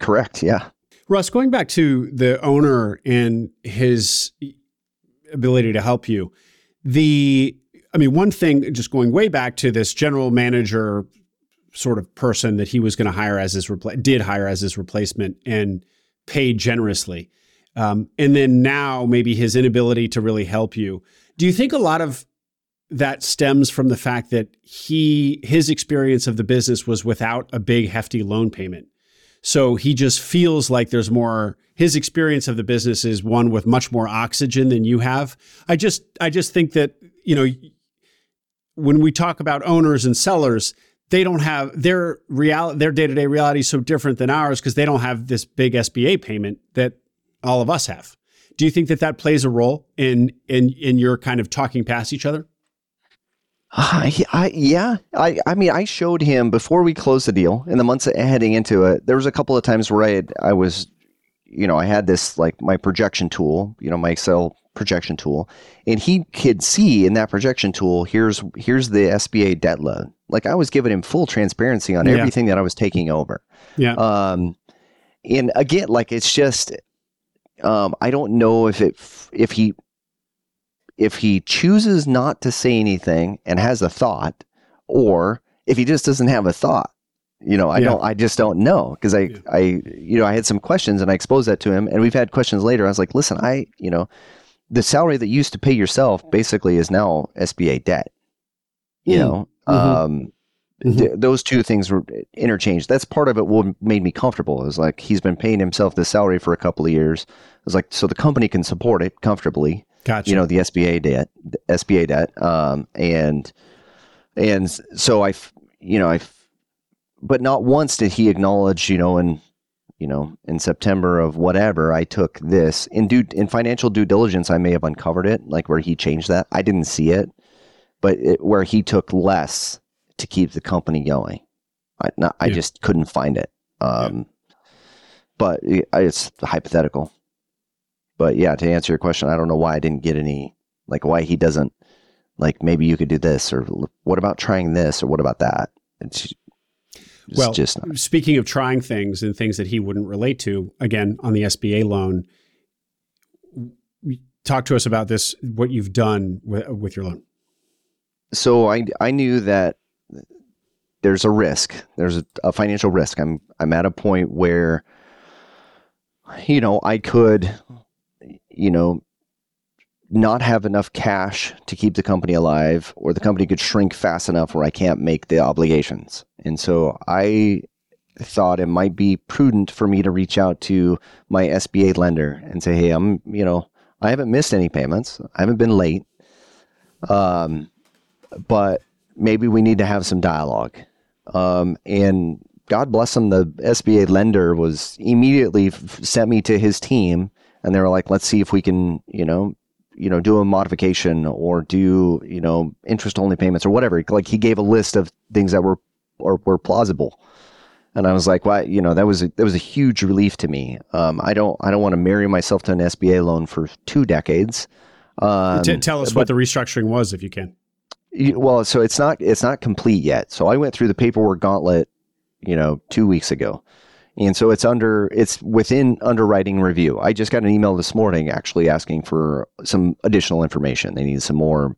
Correct. Yeah. Russ, going back to the owner and his ability to help you. One thing, just going way back to this general manager sort of person that he was going to hire as his replacement and paid generously. And then now maybe his inability to really help you. Do you think a lot of that stems from the fact that his experience of the business was without a big hefty loan payment? So he just feels like there's more, his experience of the business is one with much more oxygen than you have. I just think that, when we talk about owners and sellers, they don't have their day-to-day reality is so different than ours because they don't have this big SBA payment that all of us have. Do you think that plays a role in your kind of talking past each other? I showed him before we closed the deal in the months heading into it. There was a couple of times where I had this like my projection tool, my Excel projection tool, and he could see in that projection tool, here's the SBA debt load. Like I was giving him full transparency on everything that I was taking over. Yeah. And again, like it's just, I don't know if he chooses not to say anything and has a thought, or if he just doesn't have a thought, I just don't know. Cause I had some questions and I exposed that to him and we've had questions later. I was like, listen, the salary that you used to pay yourself basically is now SBA debt, Mm-hmm. Those two things were interchanged. That's part of it. What made me comfortable is like, he's been paying himself this salary for a couple of years. I was like, so the company can support it comfortably. Gotcha. The SBA debt. And so but not once did he acknowledge, in September of whatever, I took this in financial due diligence. I may have uncovered it, like where he changed that. I didn't see it, but where he took less to keep the company going. I just couldn't find it. But it's hypothetical. But yeah, to answer your question, I don't know why I didn't get any Like why he doesn't, like maybe you could do this, or what about trying this, or what about that? It's just not. Speaking of trying things and things that he wouldn't relate to, again, on the SBA loan, talk to us about this, what you've done with your loan. So I knew that there's a risk. There's a financial risk. I'm at a point where, you know, I could, you know, not have enough cash to keep the company alive, or the company could shrink fast enough where I can't make the obligations. And so I thought it might be prudent for me to reach out to my SBA lender and say, hey, I haven't missed any payments. I haven't been late. But maybe we need to have some dialogue. And God bless him, the SBA lender was immediately sent me to his team, and they were like, let's see if we can, you know, do a modification or do, you know, interest only payments or whatever. Like he gave a list of things that were plausible. And I was like, well, you know, that was a huge relief to me. I don't want to marry myself to an SBA loan for 2 decades. Tell us what the restructuring was, if you can. Well, so it's not complete yet. So I went through the paperwork gauntlet, 2 weeks ago. And so it's within underwriting review. I just got an email this morning actually asking for some additional information. They need some more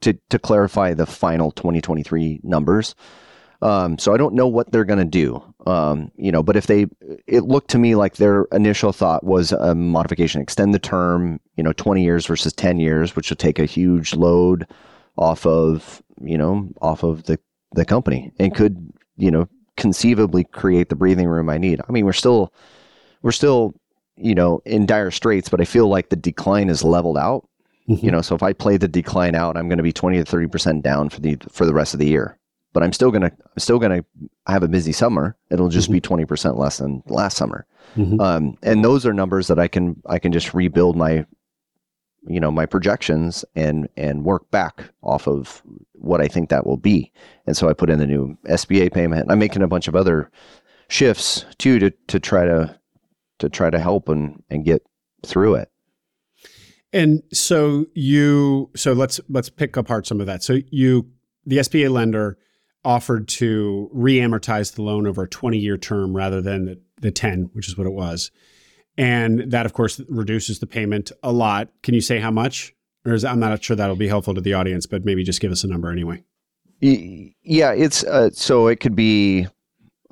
to clarify the final 2023 numbers. So I don't know what they're going to do, but it looked to me like their initial thought was a modification, extend the term, 20 years versus 10 years, which will take a huge load off of the company, and could, conceivably create the breathing room I need. I mean, we're still, in dire straits, but I feel like the decline is leveled out. Mm-hmm. So if I play the decline out, I'm going to be 20 to 30% down for the rest of the year, but I'm still going to have a busy summer. It'll just mm-hmm. be 20% less than last summer. Mm-hmm. And those are numbers that I can just rebuild my, my projections and work back off of what I think that will be. And so I put in the new SBA payment. I'm making a bunch of other shifts too, to try to help and get through it. And so let's pick apart some of that. So the SBA lender offered to re-amortize the loan over a 20-year term rather than the 10, which is what it was. And that, of course, reduces the payment a lot. Can you say how much? I'm not sure that'll be helpful to the audience, but maybe just give us a number anyway. Yeah, it's so it could be,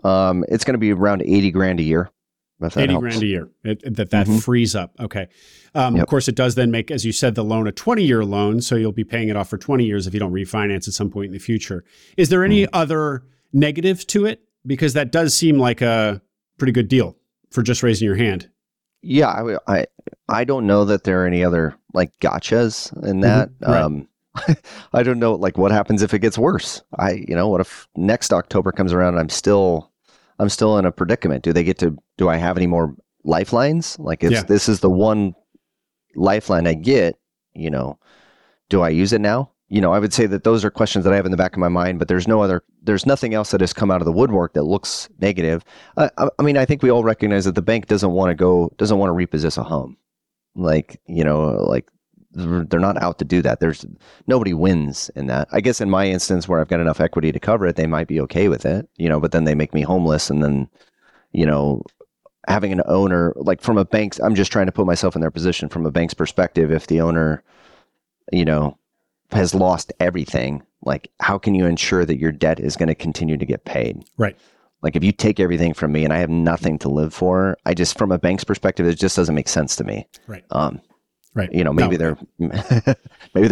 it's going to be around $80,000 a year. $80,000 a year that mm-hmm. frees up. Okay. Yep. Of course, it does then make, as you said, the loan a 20-year loan. So you'll be paying it off for 20 years if you don't refinance at some point in the future. Is there any other negatives to it? Because that does seem like a pretty good deal for just raising your hand. Yeah, I don't know that there are any other like gotchas in that. Mm-hmm, right. I don't know like what happens if it gets worse. What if next October comes around and I'm still in a predicament? Do I have any more lifelines? Like this is the one lifeline I get, do I use it now? I would say that those are questions that I have in the back of my mind, but there's nothing else that has come out of the woodwork that looks negative. I think we all recognize that the bank doesn't want to repossess a home. Like they're not out to do that. There's nobody wins in that. I guess in my instance where I've got enough equity to cover it, they might be okay with it, but then they make me homeless. And then, having an owner, like from a bank's, I'm just trying to put myself in their position from a bank's perspective. If the owner, has lost everything, like how can you ensure that your debt is going to continue to get paid? Right. Like if you take everything from me and I have nothing to live for, I just, from a bank's perspective, it just doesn't make sense to me. Right. Right. Maybe they're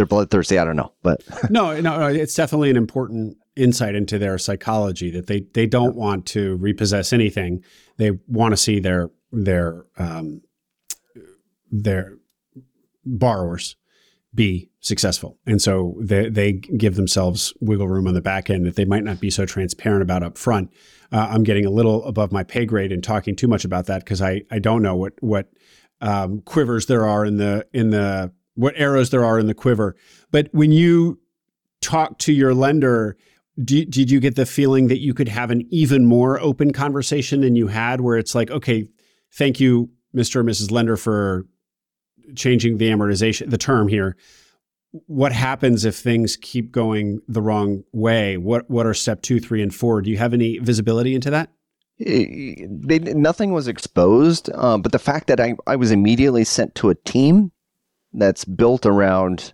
bloodthirsty. I don't know, but no, it's definitely an important insight into their psychology that they don't want to repossess anything. They want to see their borrowers be successful. And so they give themselves wiggle room on the back end that they might not be so transparent about up front. I'm getting a little above my pay grade and talking too much about that because I don't know what quivers there are in the what arrows there are in the quiver. But when you talk to your lender, did you get the feeling that you could have an even more open conversation than you had, where it's like, okay, thank you, Mr. and Mrs. Lender, for changing the amortization, the term here. what happens if things keep going the wrong way? What are step 2, 3, and 4? Do you have any visibility into that? Nothing was exposed, but the fact that I was immediately sent to a team that's built around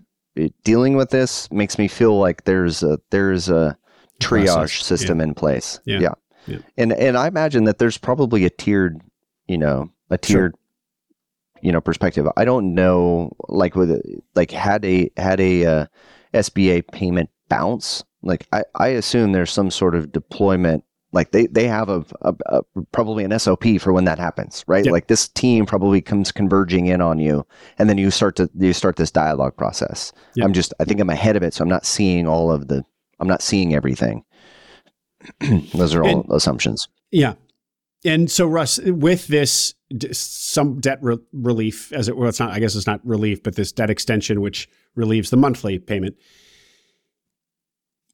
dealing with this makes me feel like there's a triage process. System in place. Yeah. And I imagine that there's probably a tiered, sure. Perspective. I don't know, had a SBA payment bounce. I assume there's some sort of deployment. They have a probably an SOP for when that happens, right? Yep. This team probably comes converging in on you, and then you start this dialogue process. Yep. I think I'm ahead of it, so I'm not seeing everything. Those are all assumptions. Yeah. And so, Russ, with this, some debt relief, as it were, it's not relief, but this debt extension, which relieves the monthly payment,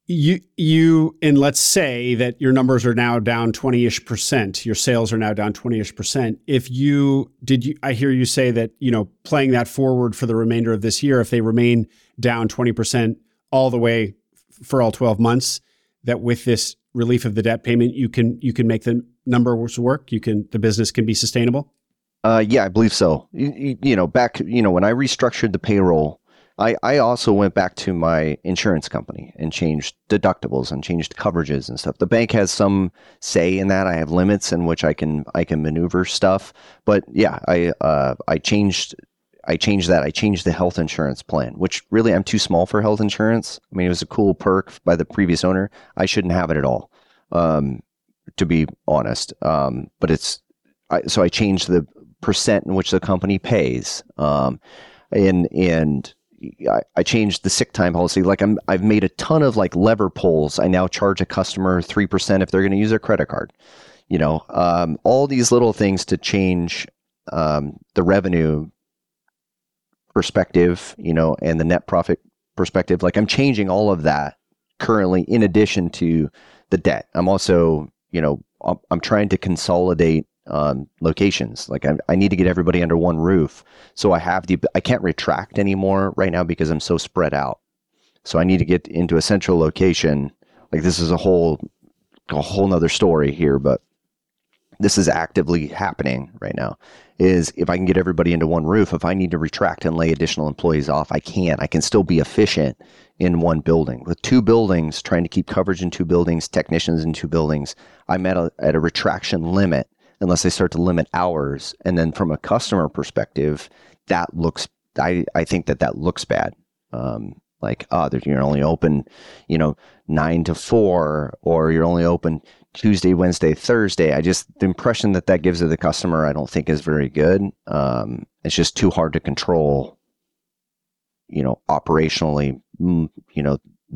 you and let's say that your numbers are now down 20-ish%, your sales are now down 20-ish%. I hear you say that, playing that forward for the remainder of this year, if they remain down 20% all the way for all 12 months, that with this relief of the debt payment, you can make the numbers work. The business can be sustainable. Yeah, I believe so. Back when I restructured the payroll, I also went back to my insurance company and changed deductibles and changed coverages and stuff. The bank has some say in that. I have limits in which I can maneuver stuff. But yeah, I changed that. I changed the health insurance plan, which really I'm too small for health insurance. I mean, it was a cool perk by the previous owner. I shouldn't have it at all, to be honest. But so I changed the percent in which the company pays, and I changed the sick time policy. I've made a ton of lever pulls. I now charge a customer 3% if they're going to use their credit card. All these little things to change the revenue perspective, and the net profit perspective. I'm changing all of that currently, in addition to the debt. I'm also, I'm trying to consolidate locations. I need to get everybody under one roof. So I can't retract anymore right now because I'm so spread out. So I need to get into a central location. This is a whole nother story here, but this is actively happening right now. Is if I can get everybody into one roof, if I need to retract and lay additional employees off, I can. I can still be efficient in one building. With two buildings, trying to keep coverage in two buildings, technicians in two buildings, I'm at a retraction limit unless they start to limit hours. And then from a customer perspective, that looks, I think that looks bad. You're only open, 9 to 4, or you're only open Tuesday, Wednesday, Thursday. The impression that gives to the customer, I don't think is very good. It's just too hard to control, operationally, the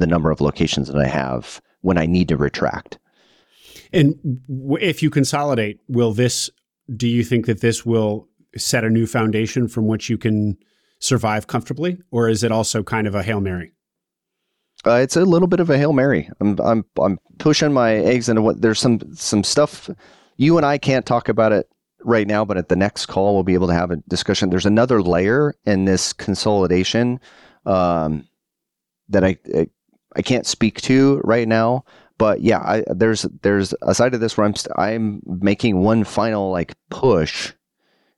number of locations that I have when I need to retract. And if you consolidate, do you think that this will set a new foundation from which you can survive comfortably? Or is it also kind of a Hail Mary? It's a little bit of a Hail Mary. I'm pushing my eggs into there's some stuff you and I can't talk about it right now, but at the next call, we'll be able to have a discussion. There's another layer in this consolidation that I can't speak to right now. But yeah, there's a side of this where I'm making one final push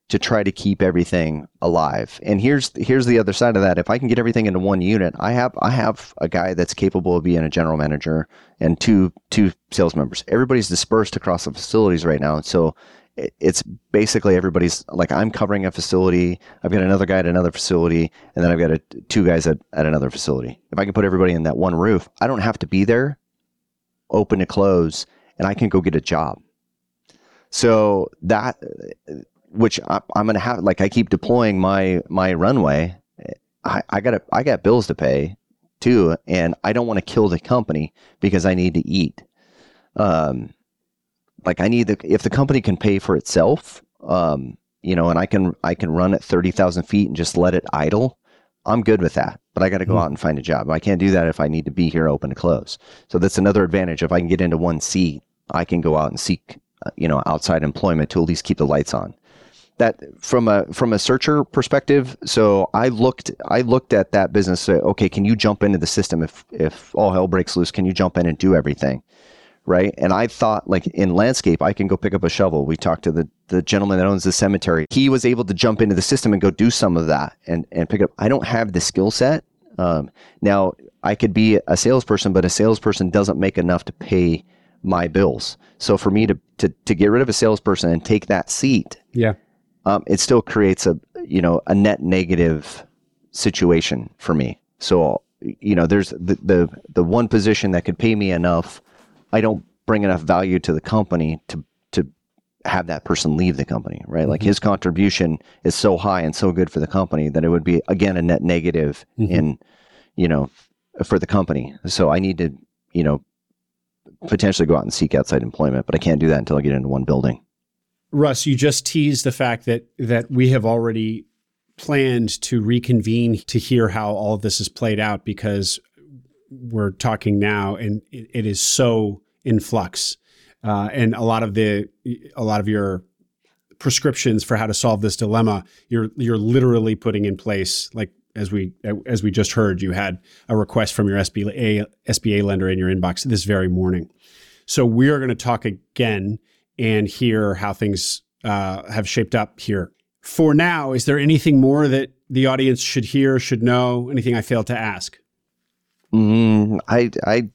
to try to keep everything alive. And here's the other side of that. If I can get everything into one unit, I have a guy that's capable of being a general manager and two sales members. Everybody's dispersed across the facilities right now, so it's basically everybody's I'm covering a facility. I've got another guy at another facility, and then I've got two guys at another facility. If I can put everybody in that one roof, I don't have to be there, open to close, and I can go get a job. So that, which I'm going to have, I keep deploying my runway. I got bills to pay too. And I don't want to kill the company because I need to eat. If the company can pay for itself, and I can run at 30,000 feet and just let it idle, I'm good with that, but I got to go out and find a job. I can't do that if I need to be here open to close. So that's another advantage. If I can get into one seat, I can go out and seek, outside employment to at least keep the lights on. that from a searcher perspective. So I looked at that business. Say, okay, can you jump into the system if all hell breaks loose? Can you jump in and do everything? Right. And I thought, like, in landscape, I can go pick up a shovel. We talked to the gentleman that owns the cemetery. He was able to jump into the system and go do some of that and pick up. I don't have the skill set. Now, I could be a salesperson, but a salesperson doesn't make enough to pay my bills. So for me to get rid of a salesperson and take that seat, it still creates a net negative situation for me. So, there's the one position that could pay me enough. I don't bring enough value to the company to have that person leave the company, right? Mm-hmm. Like, his contribution is so high and so good for the company that it would be, again, a net negative for the company. So I need to, potentially go out and seek outside employment, but I can't do that until I get into one building. Russ, you just teased the fact that we have already planned to reconvene to hear how all of this has played out, because we're talking now and it is so in flux. And a lot of your prescriptions for how to solve this dilemma, you're literally putting in place. Like, as we just heard, you had a request from your SBA lender in your inbox this very morning. So we are going to talk again and hear how things have shaped up here. For now, is there anything more that the audience should hear, should know? Anything I failed to ask? Not that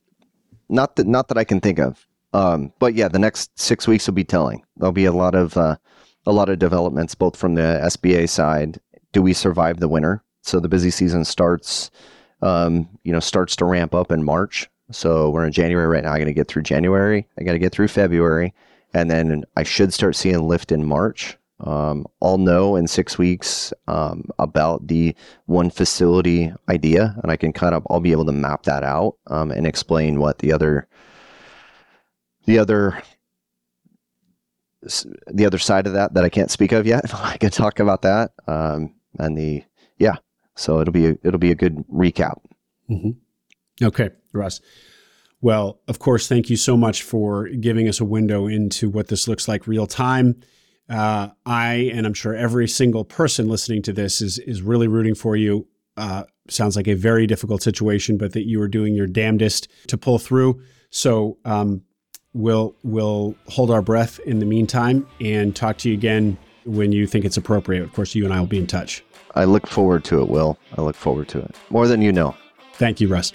I can think of. But yeah, the next 6 weeks will be telling. There'll be a lot of developments, both from the SBA side. Do we survive the winter? So the busy season starts to ramp up in March. So we're in January right now. I got to get through January. I got to get through February, and then I should start seeing lift in March. I'll know in 6 weeks about the one facility idea, and I can I'll be able to map that out and explain what the other side of that I can't speak of yet. I can talk about that So it'll be a good recap. Mm-hmm. Okay, Russ. Well, of course, thank you so much for giving us a window into what this looks like real time. I'm sure every single person listening to this is really rooting for you. Sounds like a very difficult situation, but that you are doing your damnedest to pull through. So we'll hold our breath in the meantime and talk to you again when you think it's appropriate. Of course, you and I will be in touch. I look forward to it, Will. More than you know. Thank you, Russ.